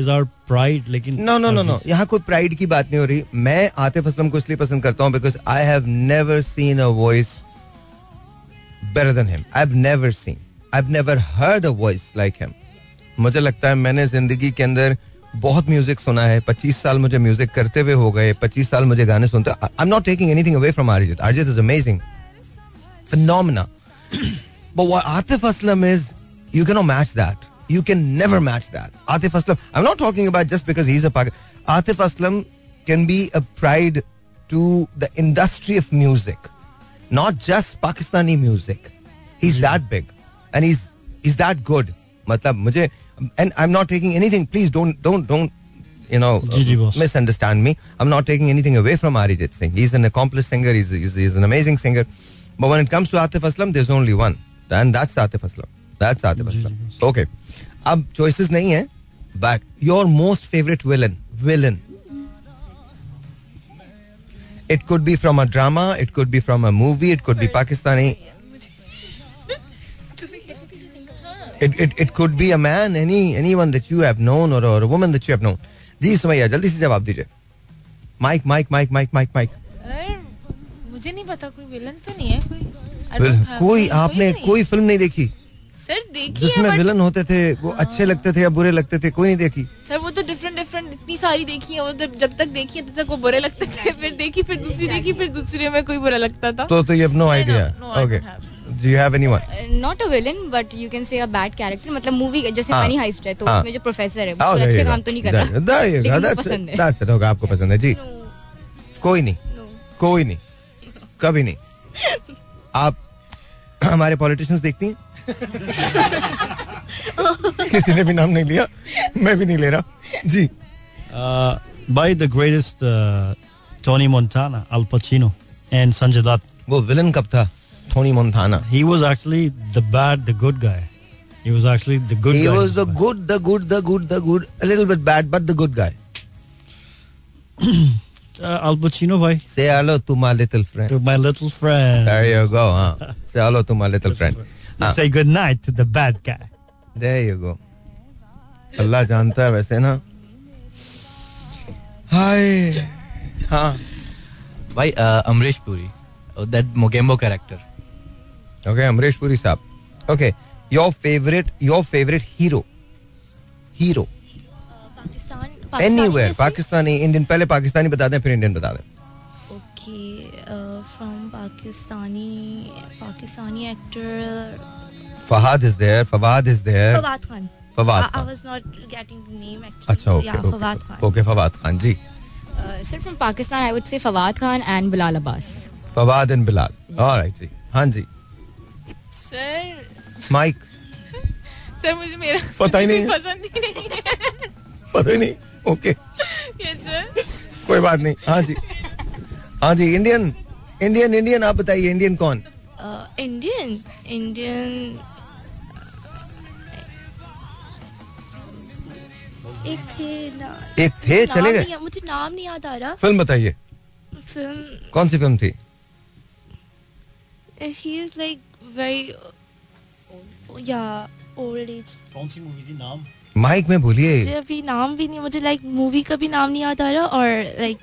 is our pride, लेकिन no, यहाँ कोई प्राइड की बात नहीं हो रही। मैं आतिफ असलम को इसलिए पसंद करता हूँ because I have never seen a voice better than him. I've never heard a voice like him. मुझे लगता है मैंने जिंदगी के अंदर बहुत म्यूजिक सुना है, 25 साल मुझे म्यूजिक करते हुए हो गए, 25 साल मुझे गाने सुनते। I'm not taking anything away from Arijit. Arijit is amazing, phenomenal. But what Atif Aslam is, you cannot match that. You can never match that. Atif Aslam, I'm not talking about just because he's a Pakistan. Atif Aslam can be a pride to the industry of music, not just Pakistani music. He's that big, and he's that good. Matlab mujhe, and I'm not taking anything. Please don't misunderstand me. I'm not taking anything away from Arijit Singh. He's an accomplished singer. He's an amazing singer. But when it comes to Atif Aslam, there's only one, and that's Atif Aslam. That's Atif Aslam. Okay. अब choices नहीं है, but your most favorite villain. It could be from a drama, it could be from a movie, it could be Pakistani. It could be a man, anyone that you have known or a woman that you have known. जी सुमैया जल्दी से जवाब दीजिए। Mic. मुझे नहीं पता, कोई villain तो नहीं है कोई। आपने कोई फिल्म नहीं देखी सर? देखी जिसमें विलन होते थे, वो अच्छे लगते थे या बुरे लगते थे? कोई नहीं देखी सर, वो तो डिफरेंट इतनी सारी देखी है। वो जब तक देखी तब तक वो बुरे लगते थे, फिर देखी, फिर दूसरी देखी, फिर दूसरे में कोई बुरा लगता था। तो you have no idea. Okay, do you have anyone? Not a villain but you can say a bad character. मतलब मूवी जैसे मनी हाइस्ट है, तो उसमें जो प्रोफेसर है वो अच्छे काम तो नहीं कर रहा। होगा आपको पसंद है जी? कोई नहीं कभी नहीं। आप हमारे पॉलिटिशियंस देखती हैं? किसी ने भी नाम नहीं लिया, मैं भी नहीं ले रहा जी। By the greatest Tony Montana, Al Pacino and Sanjay Dutt. वो villain कब था? Tony Montana. He was actually the bad, the good guy. He was actually the good guy. He was the good, a little bit bad, but the good guy. Al Pacino bhai. Say hello to my little friend. To my little friend. There you go. हाँ. Say hello to my little friend. Say good night to the bad guy. There you go. अल्लाह जानता है वैसे ना। हाय हाँ भाई, Amrish Puri, that Mogambo character. Okay, Amrish Puri साहब. Okay, your favorite hero. Pakistan. Anywhere, Pakistani, Indian. पहले पाकिस्तानी बता दें, फिर इंडियन बता दें. From Pakistani actor Fahad is there. Fahad Khan. I was not getting the name actually. Achha, okay. Fahad Khan. Okay, Fahad Khan ji. Sir, from Pakistan I would say Fahad Khan and Bilal Abbas. Fahad and Bilal. Yeah. All right ji. Haan ji. Sir. Mike. Sir, मुझे मेरा पता ही नहीं, पसंद ही नहीं है. पता ही नहीं. Okay. Yes sir. कोई बात नहीं. हाँ जी इंडियन आप बताइए, इंडियन कौन? इंडियन एक थे चले गए, मुझे नाम नहीं याद आ रहा। फिल्म बताइए, फिल्म कौन सी फिल्म थी? He is like very old age. कौन सी मूवी थी? नाम माइक में बोलिए। मुझे अभी नाम भी नहीं, मुझे लाइक मूवी का भी नाम नहीं याद आ रहा। और लाइक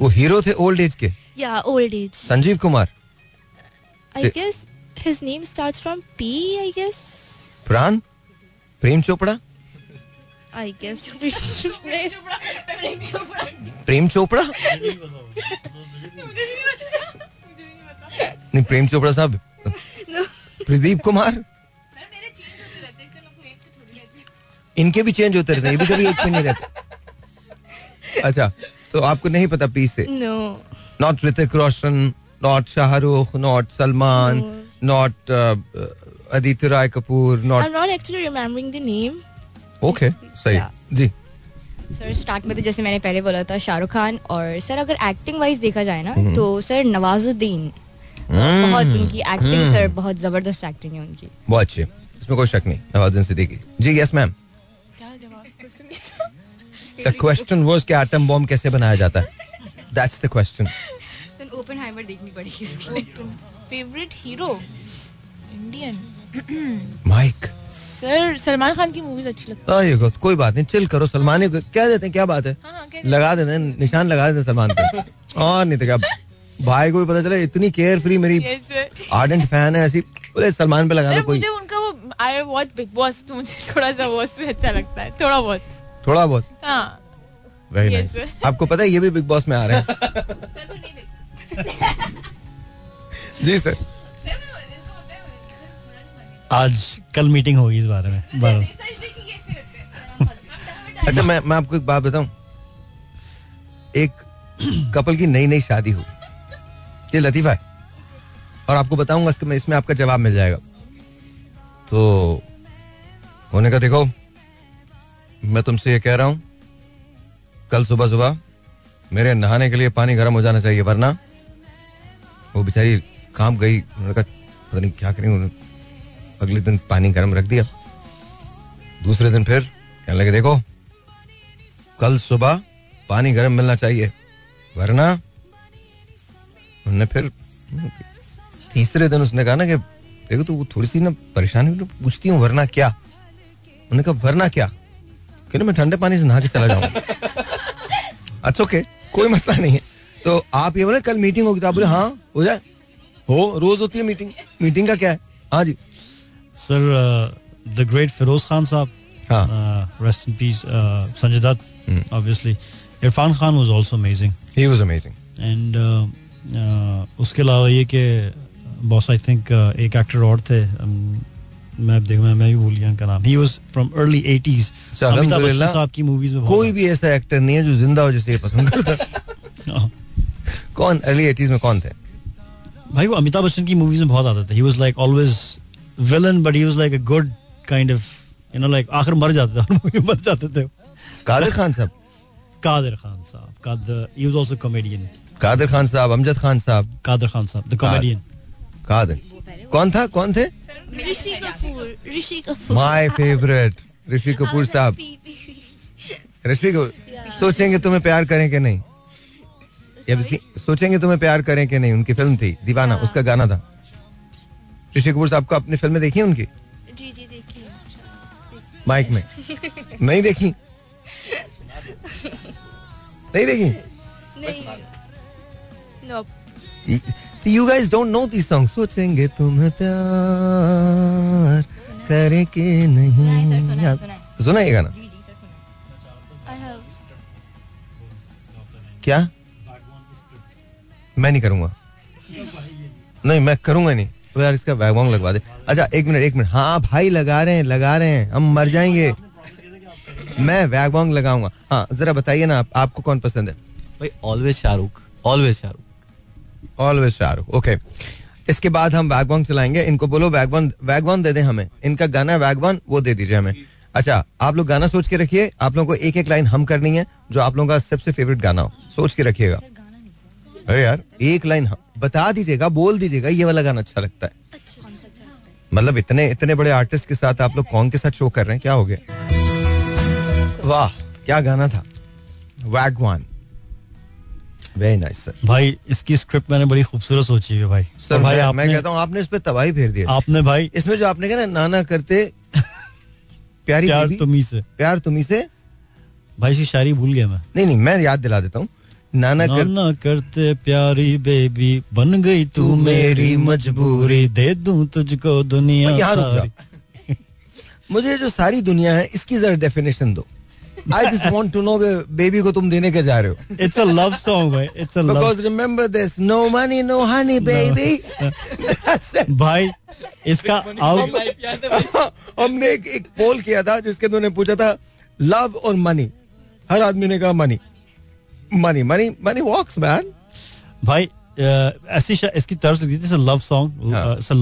वो हीरो थे ओल्ड एज के। Yeah, old age. Sanjeev Kumar. I guess his name starts from P, I guess. Pran? Prem Chopra? I guess. Prem Chopra? नहीं, प्रेम चोपड़ा साहब। प्रदीप कुमार? इनके भी चेंज होते रहते हैं, ये भी कभी एक पे नहीं रहते। अच्छा, तो आपको नहीं पता पी से? No. Not Ritik Roshan, not Shahrukh, not Salman, not Aditya Rai Kapoor, not... I'm not actually remembering the name. Okay, sahi. Yeah. Ji. Sir start में तो जैसे मैंने पहले बोला था शाहरुख खान, और सर अगर एक्टिंग वाइज देखा जाए ना तो सर नवाजुद्दीन, बहुत उनकी एक्टिंग सर बहुत जबरदस्त एक्टिंग है उनकी, बहुत अच्छी, इसमें कोई शक नहीं नवाजुद्दीन सिद्दीकी जी. यस मैम, क्या जवाब? द क्वेश्चन वाज कि एटम बॉम्ब कैसे बनाया जाता है, that's the question. Sir Oppenheimer देखनी पड़ेगी इसकी. Favourite hero Indian mic sir, Salman Khan की मूवीज अच्छी लगती है. कोई बात नहीं, चिल करो. सलमान क्या देते हैं, क्या बात है, लगा देते हैं, निशान लगा देते हैं सलमान पे. और नहीं तो क्या, भाई को भी पता चला इतनी केयर फ्री मेरी आर्डेंट फैन है, ऐसी बोले सलमान पे लगा दो कोई. मुझे उनका वो आई वॉच बिग बॉस, तो मुझे थोड़ा सा वो उसमें अच्छा लगता है, थोड़ा बहुत, थोड़ा बहुत. आपको पता है ये भी बिग बॉस में आ रहे हैं जी सर. आज कल मीटिंग होगी इस बारे में. अच्छा मैं आपको एक बात बताऊं, एक कपल की नई नई शादी हुई, ये लतीफा है और आपको बताऊंगा इसके, इसमें आपका जवाब मिल जाएगा. तो उन्होंने कहा देखो मैं तुमसे ये कह रहा हूँ, कल सुबह सुबह मेरे नहाने के लिए पानी गर्म हो जाना चाहिए, वरना वो बेचारी काम गई. उन्होंने कहा पता नहीं क्या करेंगे, उन्होंने अगले दिन पानी गर्म रख दिया. दूसरे दिन फिर कहने लगे देखो कल सुबह पानी गर्म मिलना चाहिए, वरना उन्होंने फिर तीसरे दिन उसने कहा ना कि देखो तो वो थोड़ी सी ना परेशानी तो पूछती हूँ, वरना क्या. उन्होंने कहा वरना क्या, कहने मैं ठंडे पानी से नहा के चला जाऊंगा. अच्छा ओके, कोई मसला नहीं है. तो आप ये बोले कल मीटिंग होगी, तो आप बोले हाँ हो जाए, हो रोज होती है मीटिंग, मीटिंग का क्या है. हाँ जी sir, the great Feroz Khan साहब, rest in peace, Sanjay Dutt obviously, Irfan Khan was also amazing, he was amazing. And उसके अलावा ये कि बॉस आई थिंक एक एक्टर और थे, मैं भी भूल गया उनका नाम, he was from early 80s. Amitabh Bachchan साहब की मूवीज में कोई भी ऐसा एक्टर नहीं है जो जिंदा हो जिसे पसंद करता. कौन अर्ली 80s में कौन थे भाई? वो अमिताभ बच्चन की मूवीज में बहुत आता था. He was like always villain, but he was like a good kind of, you know, like आखिर मर जाते थे, मर जाते थे. कादिर खान साहब, कादिर खान साहब, Qadir, he was also comedian. Qadir Khan साहब, अमजद खान साहब, कादिर खान साहब, the comedian. कादिर, कौन था, कौन थे? ऋषि कपूर, ऋषि कपूर. My favorite, ऋषि कपूर साहब. ऋषि कपूर, सोचेंगे तुम्हें प्यार करें कि नहीं, सोचेंगे तुम्हें प्यार करें कि नहीं, उनकी फिल्म थी दीवाना, उसका गाना था. ऋषि कपूर साहब को आपने फिल्में देखी उनकी? जी जी देखी. माइक में नहीं देखी, नहीं देखी. तो you guys don't know this song. सोचेंगे तुम्हें प्यार करे के नहीं, सुना ये गाना क्या? मैं नहीं करूंगा, नहीं मैं करूंगा नहीं. तो यार इसका वैगवांग लगवा दे. अच्छा एक मिनट, एक मिनट. हाँ भाई लगा रहे हैं, लगा रहे हैं, हम मर जाएंगे. मैं वैगवांग लगाऊंगा. हाँ जरा बताइए ना आपको कौन पसंद है? भाई always Shahrukh, always Shahrukh, always Shahrukh. Okay इसके बाद हम वैगवांग चलाएंगे. इनको बोलो वैगवान, वैगवान दे दें हमें, इनका गाना वैगवान वो दे दीजिए हमें. अच्छा आप लोग गाना सोच के रखिए, आप लोगों को एक एक लाइन हम करनी है जो आप लोगों का सबसे फेवरेट गाना हो, सोच के रखिएगा. अरे यार एक लाइन बता दीजिएगा, बोल दीजिएगा ये वाला गाना अच्छा लगता है. मतलब इतने इतने बड़े आर्टिस्ट के साथ आप लोग कौन के साथ शो कर रहे हैं, क्या हो गया? वाह क्या गाना था, वैगवान. Very nice sir. भाई इसकी स्क्रिप्ट मैंने बड़ी खूबसूरत सोची है भाई. सर भाई मैं कहता हूँ आपने इस पे तबाही फेर दिया आपने भाई. इसमें जो आपने कहा नाना करते प्यारी प्यार तुम्ही से, भाई इसकी शायरी भूल गया मैं. नहीं नहीं मैं याद दिला देता हूँ. नाना करते प्यारी बेबी बन गई तू मेरी मजबूरी, दे दूं तुझको दुनिया सारी. मुझे जो सारी दुनिया है इसकी जरा डेफिनेशन दो. I just want to know baby को तुम देने के जा रहे हो. It's a love song भाई. It's a love. Because remember this, no money no honey baby. भाई इसका हमने एक पोल किया था जिसके उन्होंने पूछा था लव और मनी, हर आदमी ने कहा money money money money walks man. भाई ऐसी इसकी तर्ज लिखी थी love song,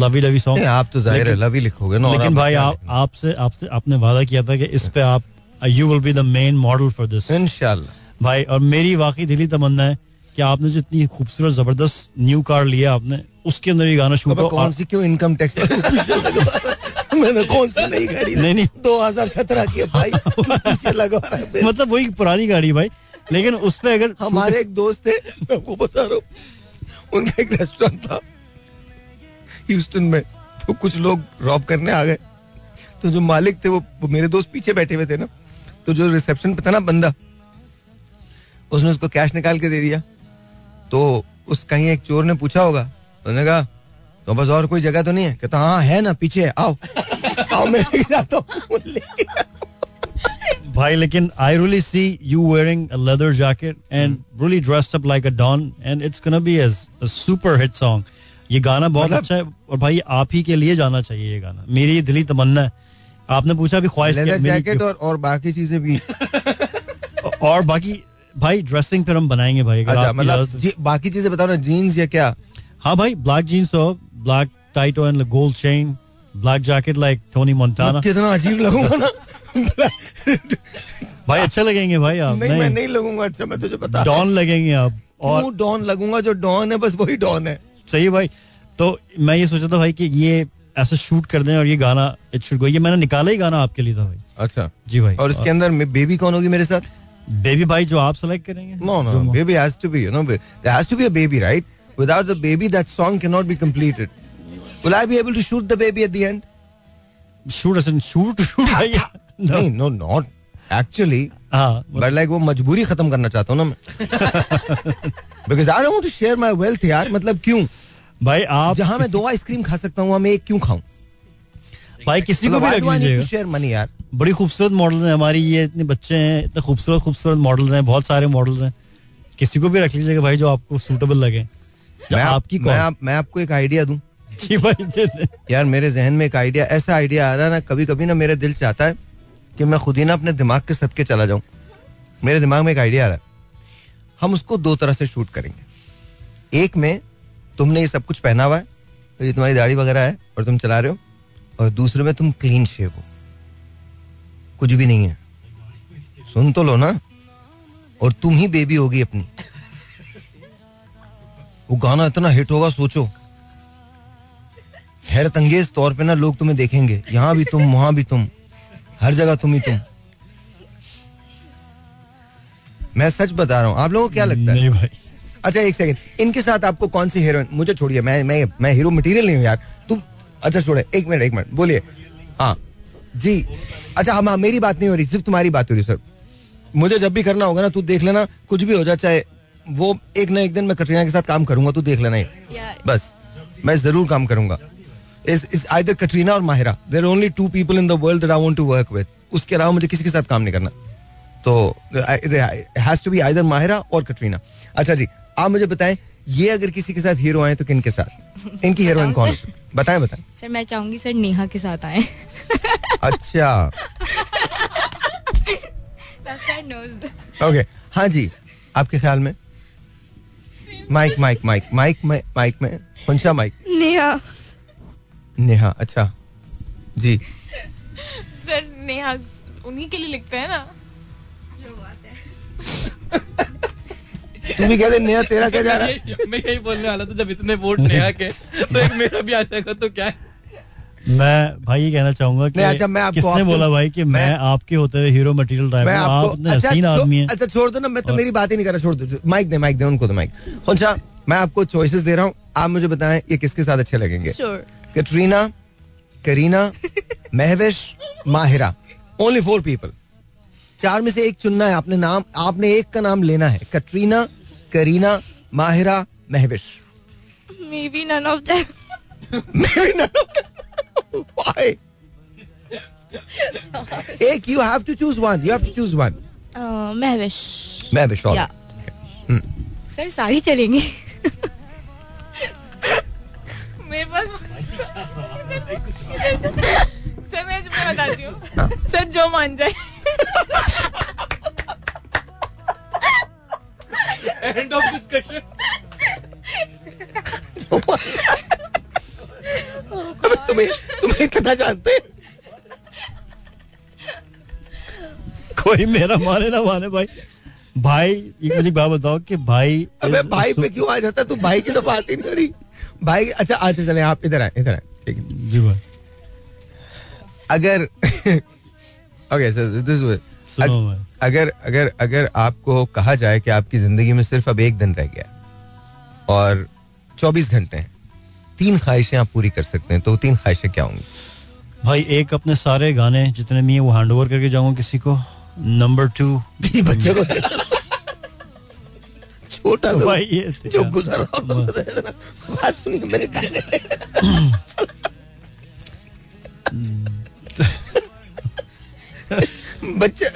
lovey lovey song. आप तो जाहिर है लवी लिखोगे ना. लेकिन भाई आपसे आपने वादा किया था कि इस पे आप you will be the main model for this. Inshallah. भाई और मेरी वाकई दिली तमन्ना है कि आपने जो इतनी खूबसूरत जबरदस्त न्यू कार लिया आपने उसके अंदर ये गाना शूट करो. कौन सी क्यों इनकम टैक्स मैंने कौन सी नई गाड़ी नहीं 2017 की भाई पीछे लगा रहा है मतलब वही पुरानी गाड़ी भाई लेकिन उसपे अगर हमारे एक दोस्त थे मैं आपको बता रहा हूँ उनका एक रेस्टोरेंट था ह्यूस्टन में तो कुछ लोग रॉब करने आ गए तो जो मालिक थे वो मेरे दोस्त पीछे बैठे हुए थे ना तो जो रिसेप्शन पे था ना बंदा उसने उसको कैश निकाल के दे दिया तो उस कहीं एक चोर ने पूछा होगा उसने कहा तो बस और कोई जगह तो नहीं है कहता हाँ है ना पीछे है आओ आओ मैं ले जाता हूँ भाई लेकिन I really see you wearing a leather jacket and really dressed up like a don and it's gonna be a super hit song. ये गाना बहुत अच्छा है और भाई आप ही के लिए जाना चाहिए ये गाना मेरी दिली तमन्ना है. आपने पूछा अभी ख्वाहिश लेदर जैकेट और बाकी चीजें भी और बाकी भाई ड्रेसिंग पर हम बनाएंगे भाई मतलब बाकी चीजें बताओ ना जीन्स या क्या. हाँ भाई ब्लैक जीन्स हो black tight and gold chain black jacket like Tony Montana कितना अजीब लगूंगा ना भाई अच्छा लगेंगे भाई आप नहीं मैं नहीं लगूंगा अच्छा मैं तुझे बता डॉन लगेंगे आप और डॉन लगूंगा जो डॉन है बस वही डॉन है. सही भाई तो मैं ये सोचा था भाई कि ये ऐसा शूट कर दें और ये गाना इट शुड गो. ये मैंने निकाला ही गाना आपके लिए था भाई. अच्छा जी भाई. और इसके अंदर बेबी कौन होगी मेरे साथ? बेबी भाई जो आप सेलेक्ट करेंगे. No no baby has to be you know there has to be a baby right. Without the baby that song can not be completed. Will I be able to shoot the baby at the end? Shoot भाई नहीं no not actually but like वो मजबूरी खत्म करना चाहता हूँ ना मैं because I don't want to share my wealth यार. मतलब क्यों भाई आप जहाँ मैं दो आइसक्रीम खा सकता हूँ मैं एक क्यों खाऊं भाई. किसी को भी रख लीजिएगा शेयर मनी यार. बड़ी खूबसूरत मॉडल्स हैं हमारी ये इतने बच्चे हैं इतने खूबसूरत खूबसूरत मॉडल्स हैं बहुत सारे मॉडल्स हैं. किसी को भी रख लीजिएगा भाई जो आपको सूटेबल लगे. आपकी मैं आपको एक आइडिया दूं जी भाई. यार मेरे जहन में एक आइडिया ऐसा आइडिया आ रहा है ना कभी कभी ना मेरा दिल चाहता है कि मैं खुद ही ना अपने दिमाग के सबके चला जाऊं. मेरे दिमाग में एक आइडिया आ रहा है. हम उसको दो तरह से शूट करेंगे. एक में तुमने ये सब कुछ पहना हुआ है तो ये तुम्हारी दाढ़ी वगैरह है और तुम चला रहे हो और दूसरे में तुम क्लीन शेव हो कुछ भी नहीं है. सुन तो लो ना. और तुम ही बेबी होगी अपनी. वो गाना इतना हिट होगा सोचो. हैरत अंगेज तौर पे ना लोग तुम्हें देखेंगे यहाँ भी तुम वहां भी तुम हर जगह तुम ही तुम. मैं सच बता रहा हूँ. आप लोगों को क्या लगता है? नहीं भाई. अच्छा एक सेकंड इनके साथ आपको कौन सी हीरोइन मुझे छोड़िए मैं हीरो मटेरियल नहीं हूँ यार. तुम अच्छा छोड़े एक मिनट बोलिए. हाँ जी अच्छा हाँ मेरी बात नहीं हो रही सिर्फ तुम्हारी बात हो रही सर. मुझे जब भी करना होगा ना तू देख लेना कुछ भी हो जाए चाहे वो एक ना एक दिन मैं कटरीना के साथ काम करूंगा तू देख लेना. बस मैं जरूर काम करूंगा. It's either Katrina or Mahira. There are only two people in the world that I want to work with. उसके अलावा मुझे किसी के साथ काम नहीं करना. तो it has to be either Mahira or Katrina. अच्छा जी आप मुझे बताएं ये अगर किसी के साथ हीरो आए तो किन के साथ? इनकी हीरोइन कौन है? बताएं सर. मैं चाहूंगी सर नेहा के साथ आए. अच्छा ओके हाँ जी आपके ख्याल में माइक में खुनशा माइक नेहा नेहा. अच्छा जी सर नेहा उन्हीं के लिए लिखते हैं ना जो बात है. तुम भी कहते नेहा तेरा क्या जा रहा है? मैं यही बोलने वाला था. जब इतने वोट नेहा के तो एक मेरा भी आ जाएगा तो क्या है. मैं भाई ये कहना चाहूंगा कि अच्छा मैं आपको किसने बोला भाई कि मैं आपके होते हुए हीरो मटेरियल टाइप आप इतने हसीन आदमी हैं. अच्छा छोड़ दो ना मैं तो मेरी बात ही नहीं कर रहा. छोड़ दो माइक दे उनको तो माइक. अच्छा मैं आपको चॉइसेस दे रहा हूँ. आप मुझे बताएं ये किसके साथ अच्छे लगेंगे. कटरीना करीना महवेश माहिरा. Only 4 people. 4 में से एक चुनना है आपने. नाम आपने एक का नाम लेना है. Katrina Kareena Mahira Mahwish. Maybe none of them. Why? एक you have to choose one. Mahwish. Yeah. Sir सारी चलेंगे. मेरे पास सर मैं तुम्हें बताती हूँ सर जो मान जाए. End of discussion. तुम्हें इतना जानते कोई मेरा माने ना माने भाई भाई एक मुझे बात बताओ कि भाई अबे भाई पे क्यों आ जाता, तू भाई की तो बात ही नहीं करी भाई। अच्छा अच्छा चले आप इधर आए, इधर आए ठीक है जी भाई। अगर ओके सो दिस वे अगर अगर अगर आपको कहा जाए कि आपकी जिंदगी में सिर्फ अब एक दिन रह गया और 24 घंटे हैं, 3 ख्वाहिशें आप पूरी कर सकते हैं, तो 3 ख्वाहिशें क्या होंगी भाई? एक, अपने सारे गाने जितने भी हैं वो हैंड ओवर करके जाऊंगा किसी को। नंबर 2 बच्चे को छोटा तो भाई ये जो गुजर बात सुनिए मेरे गाने बच्चे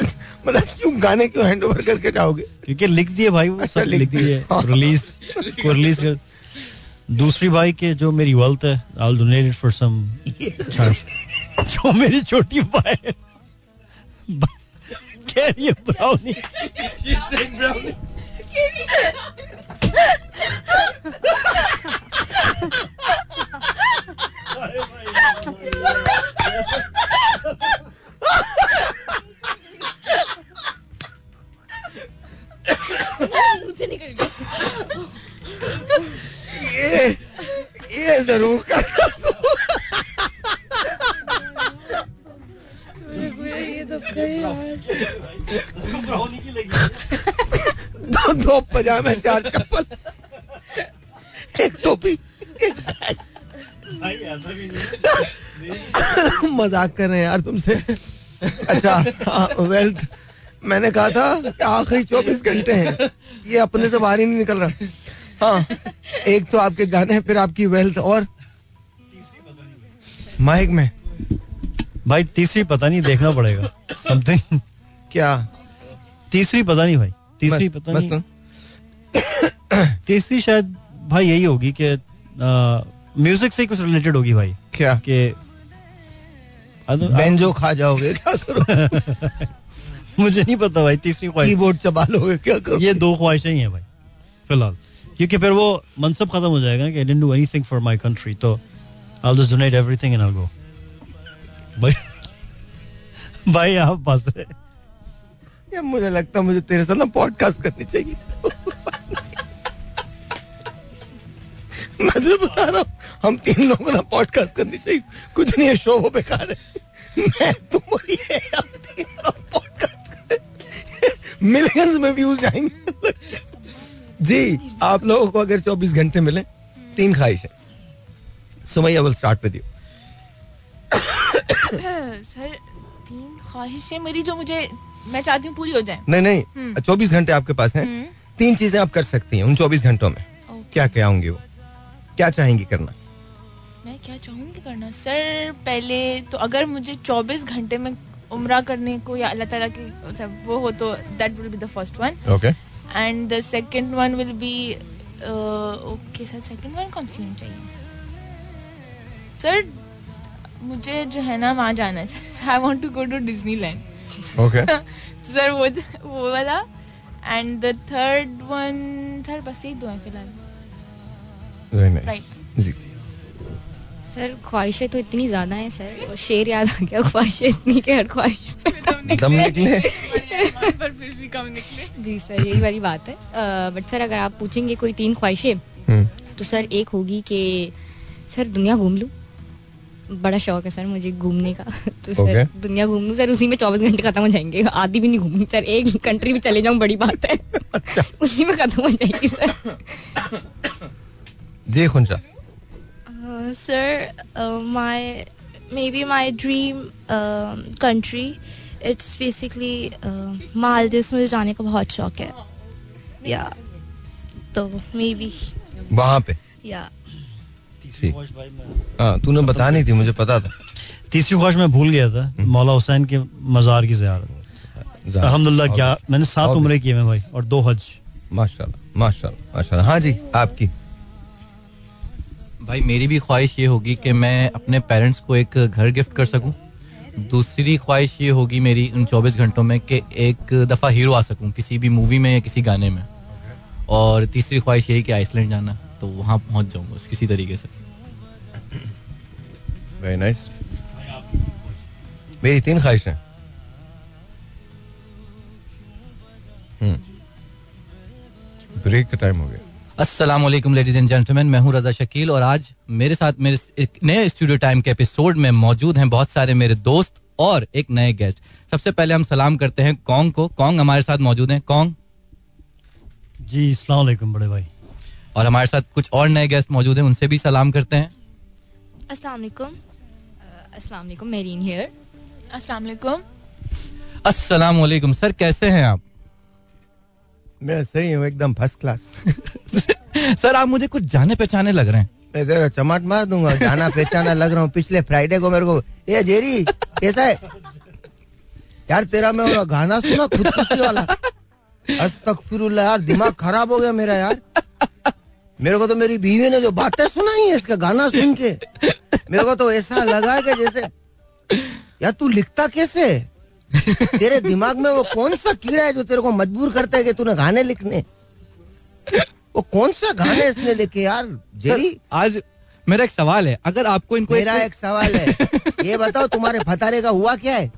मतलब क्यों गाने क्यों हैंड ओवर करके जाओगे? क्योंकि लिख दिए भाई वो सब लिख दिए, रिलीज को रिलीज कर। दूसरी भाई के जो मेरी वेल्थ है I'll donate it for some जो मेरी छोटी भाई कैरियर ब्राउनी मुझे निकल गया ये जरूर कर ये तो दो पजामे 4 चप्पल 1 टोपी भाई ऐसा भी नहीं मजाक कर रहे हैं यार तुमसे। अच्छा वेल्थ मैंने कहा था कि आखिरी 24 घंटे हैं, ये अपने से बाहर ही नहीं निकल रहा। हाँ, एक तो आपके गाने हैं, फिर आपकी वेल्थ और माइक में भाई तीसरी पता नहीं, देखना पड़ेगा समथिंग। क्या तीसरी पता नहीं भाई, तीसरी पता नहीं, तीसरी शायद भाई यही होगी कि म्यूजिक से कुछ रिलेटेड होगी भाई। क्या कि बेंजो खा जाओगे क्या करो मुझे नहीं पता भाई। तीसरी ख्वाहिश कीबोर्ड चबा लोगे क्या करो? ये 2 ख्वाहिशें ही हैं भाई फिलहाल, क्योंकि फिर वो मनसब खत्म हो जाएगा कि I didn't do anything for my country, तो I will just donate everything and I will go. भाई भाई आप फंस रहे यार, मुझे लगता है मुझे तेरे साथ ना पॉडकास्ट करनी चाहिए मैं बता रहा हूँ हम 3 लोगों ना पॉडकास्ट करनी चाहिए। कुछ नहीं है, शो वो बेकार है, मैं तुम और ये मिलियंस में व्यूज आएंगे जी। आप लोगों को अगर 24 घंटे मिले, 3 ख्वाहिश है। Sumaiya will start with you. Sir 3 ख्वाहिशें मेरी जो मुझे मैं चाहती हूँ पूरी हो जाए। नहीं नहीं 24 घंटे आपके पास हैं, 3 चीजें आप कर सकती हैं उन 24 घंटों में। क्या क्या होंगी वो, क्या चाहेंगी करना? मैं क्या चाहूंगी करना सर, पहले तो अगर मुझे 24 घंटे में उम्रा करने को या अल्लाह ताला की मतलब वो हो तो that will be the first one. Okay and the second one will be okay sir second one कौन सी होनी चाहिए सर? मुझे जो है ना वहाँ जाना है sir, I want to go to Disneyland. Okay sir वो वाला and the third one sir बस यही 2 हैं फिलहाल। राइट जी सर, ख्वाहिशें तो इतनी ज्यादा हैं सर, और शेर याद आ गया, ख्वाहिशें इतनी कि हर ख्वाहिश पे दम निकले पर फिर भी कम निकले जी सर, यही वाली बात है। बट सर अगर आप पूछेंगे कोई 3 ख्वाहिशें तो सर एक होगी कि सर दुनिया घूम लूँ, बड़ा शौक है सर मुझे घूमने का, तो सर दुनिया घूम लूँ सर, उसी में 24 घंटे खत्म हो जाएंगे, आधी भी नहीं घूमूंगी सर, एक कंट्री में चले जाऊँ बड़ी बात है उसी में खत्म हो जाएगी सर जी। खुंजा sir my dream country it's basically Maldives में जाने का बहुत शौक है या तो maybe वहाँ पे या तूने बता नहीं थी मुझे पता था। तीसरी ख्वाहिश मैं भूल गया था, मौला हुसैन के मज़ार की ज़ियारत। अल्हम्दुलिल्लाह क्या मैंने 7 उम्रे किए हैं भाई और 2 हज। माशाल्लाह माशाल्लाह माशाल्लाह। हाँ जी आपकी भाई? मेरी भी ख्वाहिश ये होगी कि मैं अपने पेरेंट्स को एक घर गिफ्ट कर सकूं। दूसरी ख्वाहिश ये होगी मेरी उन 24 घंटों में कि एक दफ़ा हीरो आ सकूं किसी भी मूवी में या किसी गाने में। और तीसरी ख्वाहिश यही कि आइसलैंड जाना, तो वहाँ पहुँच जाऊँगा किसी तरीके से। Very nice. मेरी 3 ख्वाहिशें ब्रेक का टाइम हो गया। अस्सलाम वालेकुम लेडीज एंड जेंटलमैन, मैं हूं रजा शकील और आज मेरे साथ मेरे एक नए स्टूडियो टाइम के एपिसोड में मौजूद हैं बहुत सारे मेरे दोस्त और एक नए गेस्ट। सबसे पहले हम सलाम करते हैं कॉन्ग को। कॉन्ग हमारे साथ मौजूद हैं। कॉन्ग जी अस्सलाम वालेकुम बड़े भाई। और हमारे साथ कुछ और नए गेस्ट मौजूद हैं, उनसे भी सलाम करते हैं। अस्सलाम वालेकुम। अस्सलाम वालेकुम, मेरीन हियर। अस्सलाम वालेकुम। अस्सलाम वालेकुम सर, कैसे हैं आप? मैं सही हूँ, एकदम फर्स्ट क्लास। सर आप मुझे कुछ जाने पहचाने लग रहे हैं। मैं तेरा चमाट मार दूंगा, जाना पहचाना लग रहा हूँ। पिछले फ्राइडे को मेरे को ये जेरी कैसा है यार तेरा, मैं और गाना सुना खुदकुशी वाला, अस्तगफिरुल्लाह यार दिमाग खराब हो गया मेरा यार। मेरे को तो मेरी बीवी ने जो बातें सुनाई है इसका गाना सुन के मेरे को तो ऐसा लगा कि जैसे यार तू लिखता कैसे, तेरे दिमाग में वो कौन सा कीड़ा है जो तेरे को मजबूर करता है कि तूने गाने लिखने, वो कौन सा गाने इसने लिखे यार जेरी। आज मेरा एक सवाल है, अगर आपको इनको मेरा एक सवाल है ये बताओ तुम्हारे फतारे का हुआ क्या है?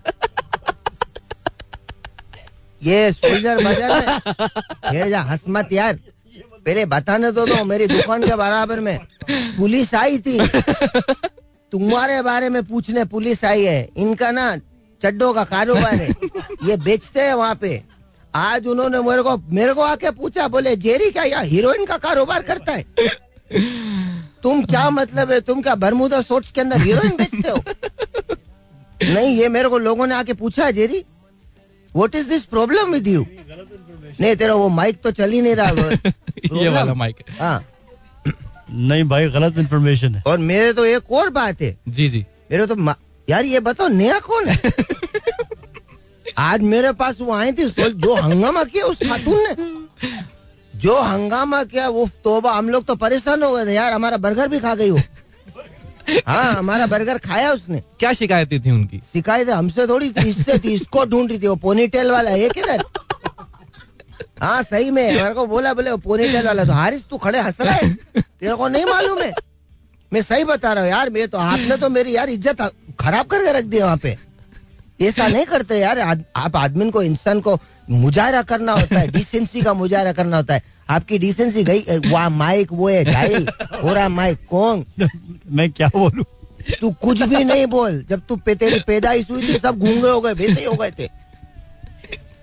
ये सोल्जर बाजार जा हंस मत यार, पहले बताने दो। मेरी दुकान के बराबर में पुलिस आई थी, तुम्हारे बारे में पूछने पुलिस आई है। इनका ना चड्डों का कारोबार है, ये बेचते हैं वहाँ पे। आज उन्होंने मेरे को आके पूछा, बोले जेरी क्या यहाँ हीरोइन का कारोबार करता है? तुम क्या मतलब है, तुम क्या बरमुदा शॉर्ट्स के अंदर हीरोइन बेचते हो? नहीं, ये मेरे को लोगों ने आके पूछा, Jerry what is this problem with you? नहीं तेरा वो माइक तो चल ही नहीं रहा। ये वाला माइक हाँ। नहीं भाई गलत इन्फॉर्मेशन है। और मेरे तो एक और बात है जी जी, मेरे तो यार ये बताओ नया कौन है? आज मेरे पास वो आई थी, जो हंगामा किया उस खातून ने, जो हंगामा किया वो तोबा, हम लोग तो परेशान हो गए थे यार, हमारा बर्गर भी खा गई वो। हाँ हमारा बर्गर खाया उसने। क्या शिकायतें थी उनकी? शिकायतें हमसे थोड़ी थी, इससे थी, इसको ढूंढ रही थी। वो पोनीटेल वाला है किधर? हाँ सही में मेरे को बोला, बोले पोनीटेल वाला तो हारिस तू खड़े हंस रहा है, तेरे को नहीं मालूम है? मैं सही बता रहा हूँ यार, मैं तो आपने तो मेरी यार इज्जत खराब करके रख दी वहाँ पे। ऐसा नहीं करते यार, आप आदमी को, इंसान को मुजाहरा करना होता है, डिसेंसी का मुजाहरा करना होता है। आपकी डिसेंसी गई। वाह माइक वो है गाइल हो रहा माइक। कौन मैं क्या बोलूं? तू कुछ भी नहीं बोल। जब तू तेरी पैदाइश हुई थी सब गूंगे हो गए, बेटे हो गए थे।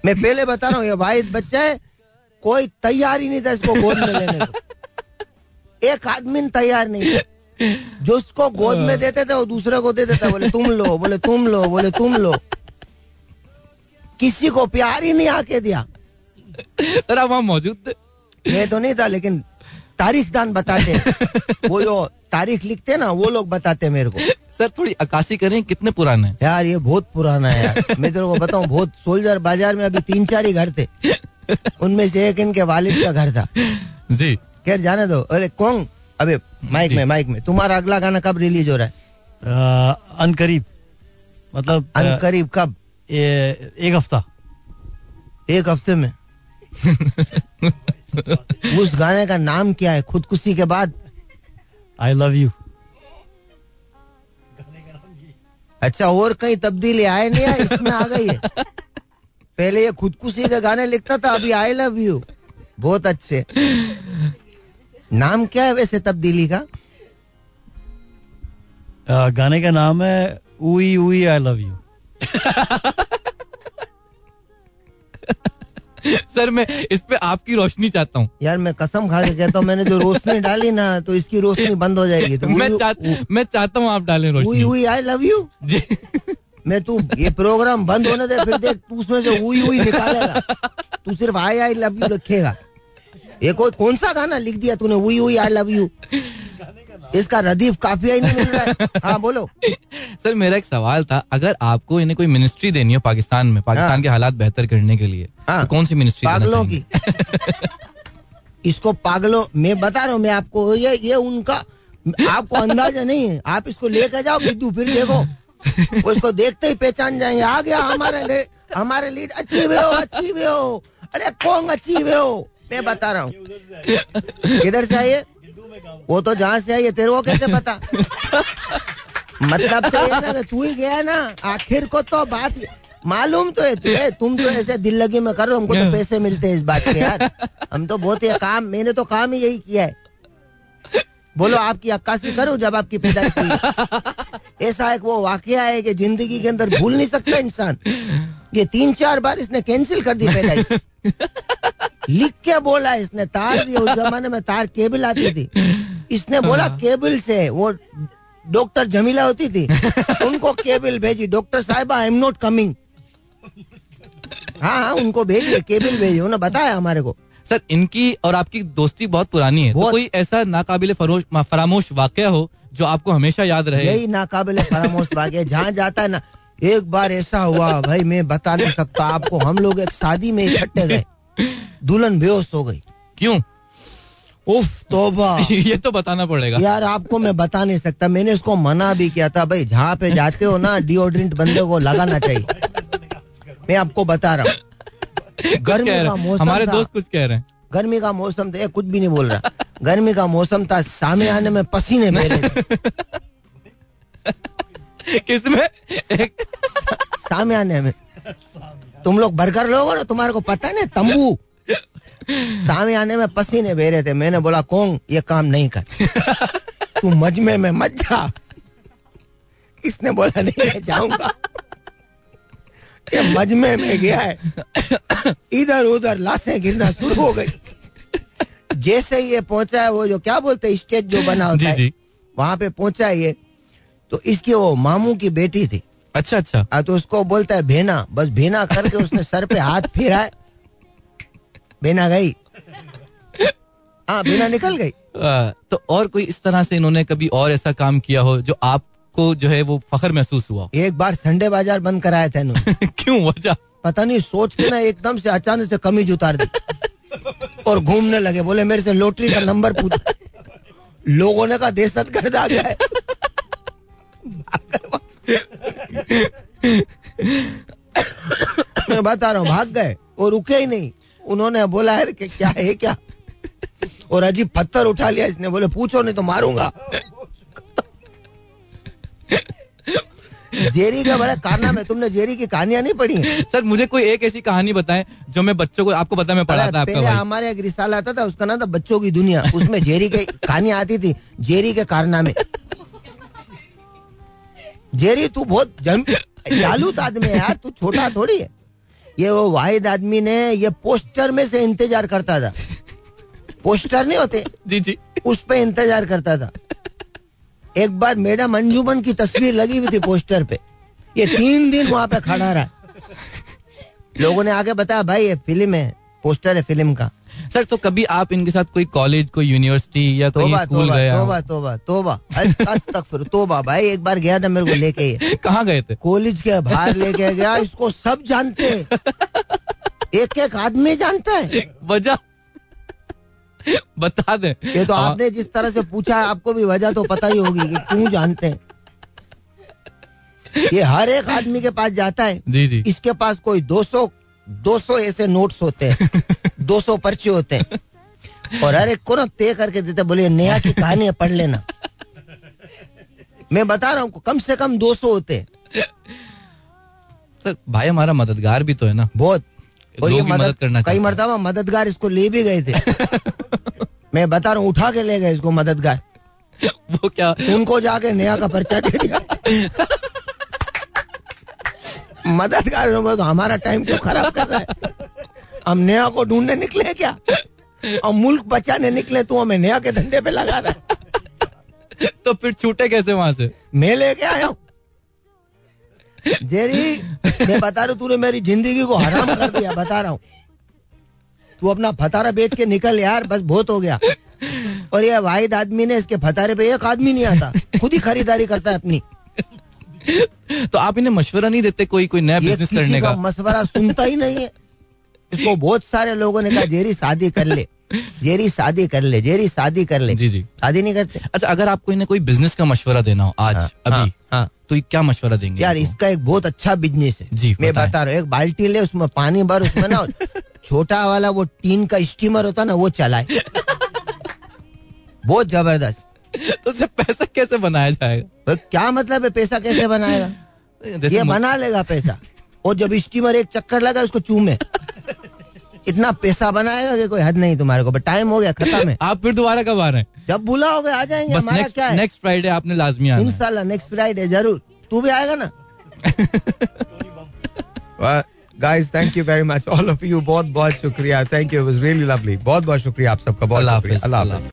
मैं पहले बता रहा हूँ, ये भाई बच्चा है, कोई तैयार ही नहीं था इसको गोद में लेने को। एक आदमी तैयार नहीं था, जो उसको गोद में देते थे वो दूसरे को देते थे, बोले तुम लो, बोले तुम लो, बोले तुम लो। किसी को प्यार ही नहीं आके दिया। सर आप वहां मौजूद थे? मैं तो नहीं था, लेकिन तारीख दान बताते हैं। वो जो तारीख लिखते ना वो लोग बताते मेरे को। सर थोड़ी अक्कासी करें, कितने पुराने हैं? यार ये बहुत पुराना है यार, मैं तेरे को बताऊं, बहुत। सोल्जर बाजार में अभी 3-4 ही घर थे, उनमें से एक इनके वालिद का घर था जी। खैर जाने दो। अरे कौन, अबे माइक में तुम्हारा अगला गाना कब रिलीज हो रहा है? अनकरीब, मतलब अनकरीब कब? एक हफ्ते में। उस गाने का नाम क्या है? खुदकुशी के बाद आई लव यू। अच्छा, और कहीं तब्दीली आए नहीं आए? इसमें आ गई है। पहले ये खुदकुशी के गाने लिखता था, अभी आई लव यू। बहुत अच्छे। नाम क्या है वैसे तब्दीली का? गाने का नाम है उई उई आई लव यू। सर मैं इस पे आपकी रोशनी चाहता हूँ यार, मैं कसम खा के कहता हूँ, मैंने जो रोशनी डाली ना तो इसकी रोशनी बंद हो जाएगी। तो मैं चाहता हूँ आप डालें रोशनी। उई आई लव यू। मैं तू ये प्रोग्राम बंद होने दे, फिर देख तू उसमें से उई उई निकालेगा, तू सिर्फ आई लव यू रखेगा। ये कोई कौन सा गाना लिख दिया तूने उई उई आई लव यू? इसका रदीफ काफिया ही नहीं मिल रहा है। हाँ बोलो। सर मेरा एक सवाल था, अगर आपको इन्हें कोई मिनिस्ट्री देनी हो पाकिस्तान में, पाकिस्तान हाँ। के हालात बेहतर करने के लिए हाँ। तो कौन सी मिनिस्ट्री? पागलों की। इसको पागलों, मैं बता रहा हूँ मैं आपको, ये उनका आपको अंदाजा नहीं है। आप इसको लेकर जाओ बिद्दू, फिर देखो वो इसको देखते ही पहचान जाएंगे। आ गया हमारे लीड। अच्छी भी हो। अरे कौन अच्छी भी हो? मैं बता रहा हूँ किधर से आइए, वो तो जहाँ से आई है, तेरे को कैसे पता? मतलब तो ये ना तू ही गया ना। आखिर को तो बात मालूम तो है तुझे, तुम तो ऐसे दिल लगी में करो, हमको तो पैसे मिलते हैं इस बात के यार, हम तो बहुत ये काम, मैंने तो काम ही यही किया है। बोलो आपकी अक्कासी करो जब आपकी पैदाइश हुई। ऐसा एक वो वाकया है कि जिंदगी के अंदर भूल नहीं सकता इंसान। ये 3-4 बार इसने कैंसिल कर दी पैदाइश, लिख के बोला इसने तार दिया, उस जमाने में तार केबल आती थी, इसने बोला केबल से, वो डॉक्टर जमीला होती थी उनको केबल भेजी, डॉक्टर साहिबा आई एम नॉट कमिंग। हाँ, उनको भेजिए केबल भेजी, उन्होंने बताया हमारे को। सर, इनकी और आपकी दोस्ती बहुत पुरानी है, बहुत। तो कोई ऐसा नाकाबिले फरामोश वाकया हो जो आपको हमेशा याद रहे? यही नाकाबिले फरामोश वाकया जहाँ जाता है ना। एक बार ऐसा हुआ भाई, मैं बता नहीं सकता आपको, हम लोग एक शादी में इकट्ठे गए, दुल्हन बेहोश हो गई। क्यों? उफ तोबा, ये तो बताना पड़ेगा यार आपको, मैं बता नहीं सकता। मैंने उसको मना भी किया था, भाई जहाँ पे जाते हो ना डिओड्रेंट बंदे को लगाना चाहिए, मैं आपको बता रहा हूँ। गर्मी का मौसम, हमारे दोस्त कुछ कह रहे हैं, गर्मी का मौसम था, कुछ भी नहीं बोल रहा। गर्मी का मौसम था, सामने आने में पसीने बह रहे। किसमें? सामने आने में। तुम लोग बर्गर लोगो ना, तुम्हारे को पता है ना तंबू। सामने आने में पसीने बह रहे थे, मैंने बोला कौन ये काम नहीं कर, तू मजमे में मत जा। इसने बोला नहीं मैं जाऊंगा, मजमे में गया है, इधर उधर लाशें गिरना शुरू हो गई। जैसे ये पहुंचा है, वो जो क्या बोलते हैं स्टेज जो बना होता है, वहां पे पहुंचा ये, तो इसकी वो मामू की बेटी थी। अच्छा अच्छा। तो उसको बोलता है भेना, बस भेना करके उसने सर पे हाथ फेरा है, भेना गई। हाँ, भेना निकल गई। तो और कोई इस तरह से इन्होंने कभी और ऐसा काम किया हो जो आप को जो है वो फखर महसूस हुआ? एक बार संडे बाजार बंद कराया था इन्होंने। क्यों? वजह पता नहीं, सोच के ना एकदम से अचानक से कमीज उतार दी और घूमने लगे। बोले मेरे से लॉटरी का नंबर पूछा। लोगों ने कहा दहशत गर्द आ गया है। मैं बता रहा हूँ, भाग गए और रुके ही नहीं। उन्होंने बोला है कि क्या है क्या, और अजीब पत्थर उठा लिया इसने। बोले पूछो नहीं तो मारूंगा। जेरी का बड़ा कारनामा। तुमने जेरी की कहानियां नहीं पढ़ी है? सर, मुझे कोई एक ऐसी कहानी बताएं जो मैं बच्चों को, आपको पता मैं पढ़ाता, पहले हमारे एक रिसाला आता था, उसका नाम था बच्चों की दुनिया, उसमें जेरी की कहानियां आती थी, जेरी के कारनामे। जेरी तू बहुत जालूत आदमी है यार, तू छोटा थोड़ी है। ये वो वाहिद आदमी ने ये पोस्टर में से इंतजार करता था, पोस्टर नहीं होते जी जी, उस पर इंतजार करता था। एक बार मैडम अंजुमन की तस्वीर लगी हुई थी पोस्टर पे, ये 3 दिन वहां पे खड़ा रहा। लोगों ने आगे बताया भाई ये फिल्म है, पोस्टर है फिल्म का। सर, तो कभी आप इनके साथ कोई कॉलेज, कोई यूनिवर्सिटी या कोई स्कूल गया? तोबा तोबा तोबा अस्तगफिर तोबा। भाई एक बार गया था, मेरे को लेके। कहाँ गए थे? कॉलेज के बाहर लेके गया। इसको सब जानते हैं, एक एक आदमी जानता है। वजह बता दे। ये तो आपने जिस तरह से पूछा है, आपको भी वजह तो पता ही होगी कि क्यों जानते हैं। ये हर एक आदमी के पास जाता है जी जी। इसके पास कोई 200 ऐसे नोट्स होते हैं, 200 पर्चे होते हैं, और हर एक को ना तय करके देते, बोले नेहा की कहानी है पढ़ लेना। मैं बता रहा हूँ, कम से कम 200 होते हैं। सर, भाई हमारा मददगार भी तो है ना, बहुत। और ये मदद करना, कई मरतबा मददगार इसको ले भी गए थे। मैं बता रहा हूँ, उठा के ले गए इसको मददगार। वो क्या, उनको जाके नया का पर्चा दे दिया। मददगार तो हमारा टाइम क्यों खराब कर रहा है, हम नया को ढूंढने निकले क्या, हम मुल्क बचाने निकले, तू हमें नया के धंधे पे लगा रहा है। तो फिर छूटे कैसे वहां से? मैं लेके आया हूँ। जेरी, मैं बता रहा हूँ, तूने मेरी जिंदगी को हराम कर दिया, बता रहा हूँ। तू अपना फतारा बेच के निकल यार, बस बहुत हो गया। और ये वाहिद आदमी ने, इसके फतारे पे एक आदमी नहीं आता, खुद ही खरीदारी करता है अपनी। तो आप इन्हें मशवरा नहीं देते कोई नया बिजनेस करने का? मशवरा सुनता ही नहीं है। इसको बहुत सारे लोगों ने कहा जेरी शादी कर ले, जेरी शादी कर ले, जेरी शादी कर ले, शादी नहीं करते। अच्छा, अगर आपको इन्हें कोई बिजनेस का मशवरा देना हो आज अभी, तो क्या मशवरा देंगे यार? इसका एक बहुत अच्छा बिजनेस है जी, मैं बता रहा हूँ। एक बाल्टी ले, उसमें पानी भर, उसमें ना छोटा वाला वो टीन का स्टीमर होता ना, वो चलाए। बहुत जबरदस्त। तो उससे पैसा कैसे बनाया जाएगा? क्या मतलब है पैसा कैसे बनाएगा? ये बना लेगा पैसा। और जब स्टीमर एक चक्कर लगा उसको चूमे, इतना पैसा बनाएगा कि कोई हद नहीं तुम्हारे को। बट टाइम हो गया, खत्म है। आप फिर दोबारा कब आ रहे हैं? जब बुला होगा आ जाएंगे, हमारा क्या है। नेक्स्ट फ्राइडे आपने लाजमी आना है इंशाल्लाह। नेक्स्ट फ्राइडे जरूर, तू भी आएगा ना? Guys, thank you very much all of you, बहुत बहुत शुक्रिया, thank you, it was really lovely, बहुत बहुत शुक्रिया आप सबका, बहुत शुक्रिया, अल्लाह हाफ़िज़।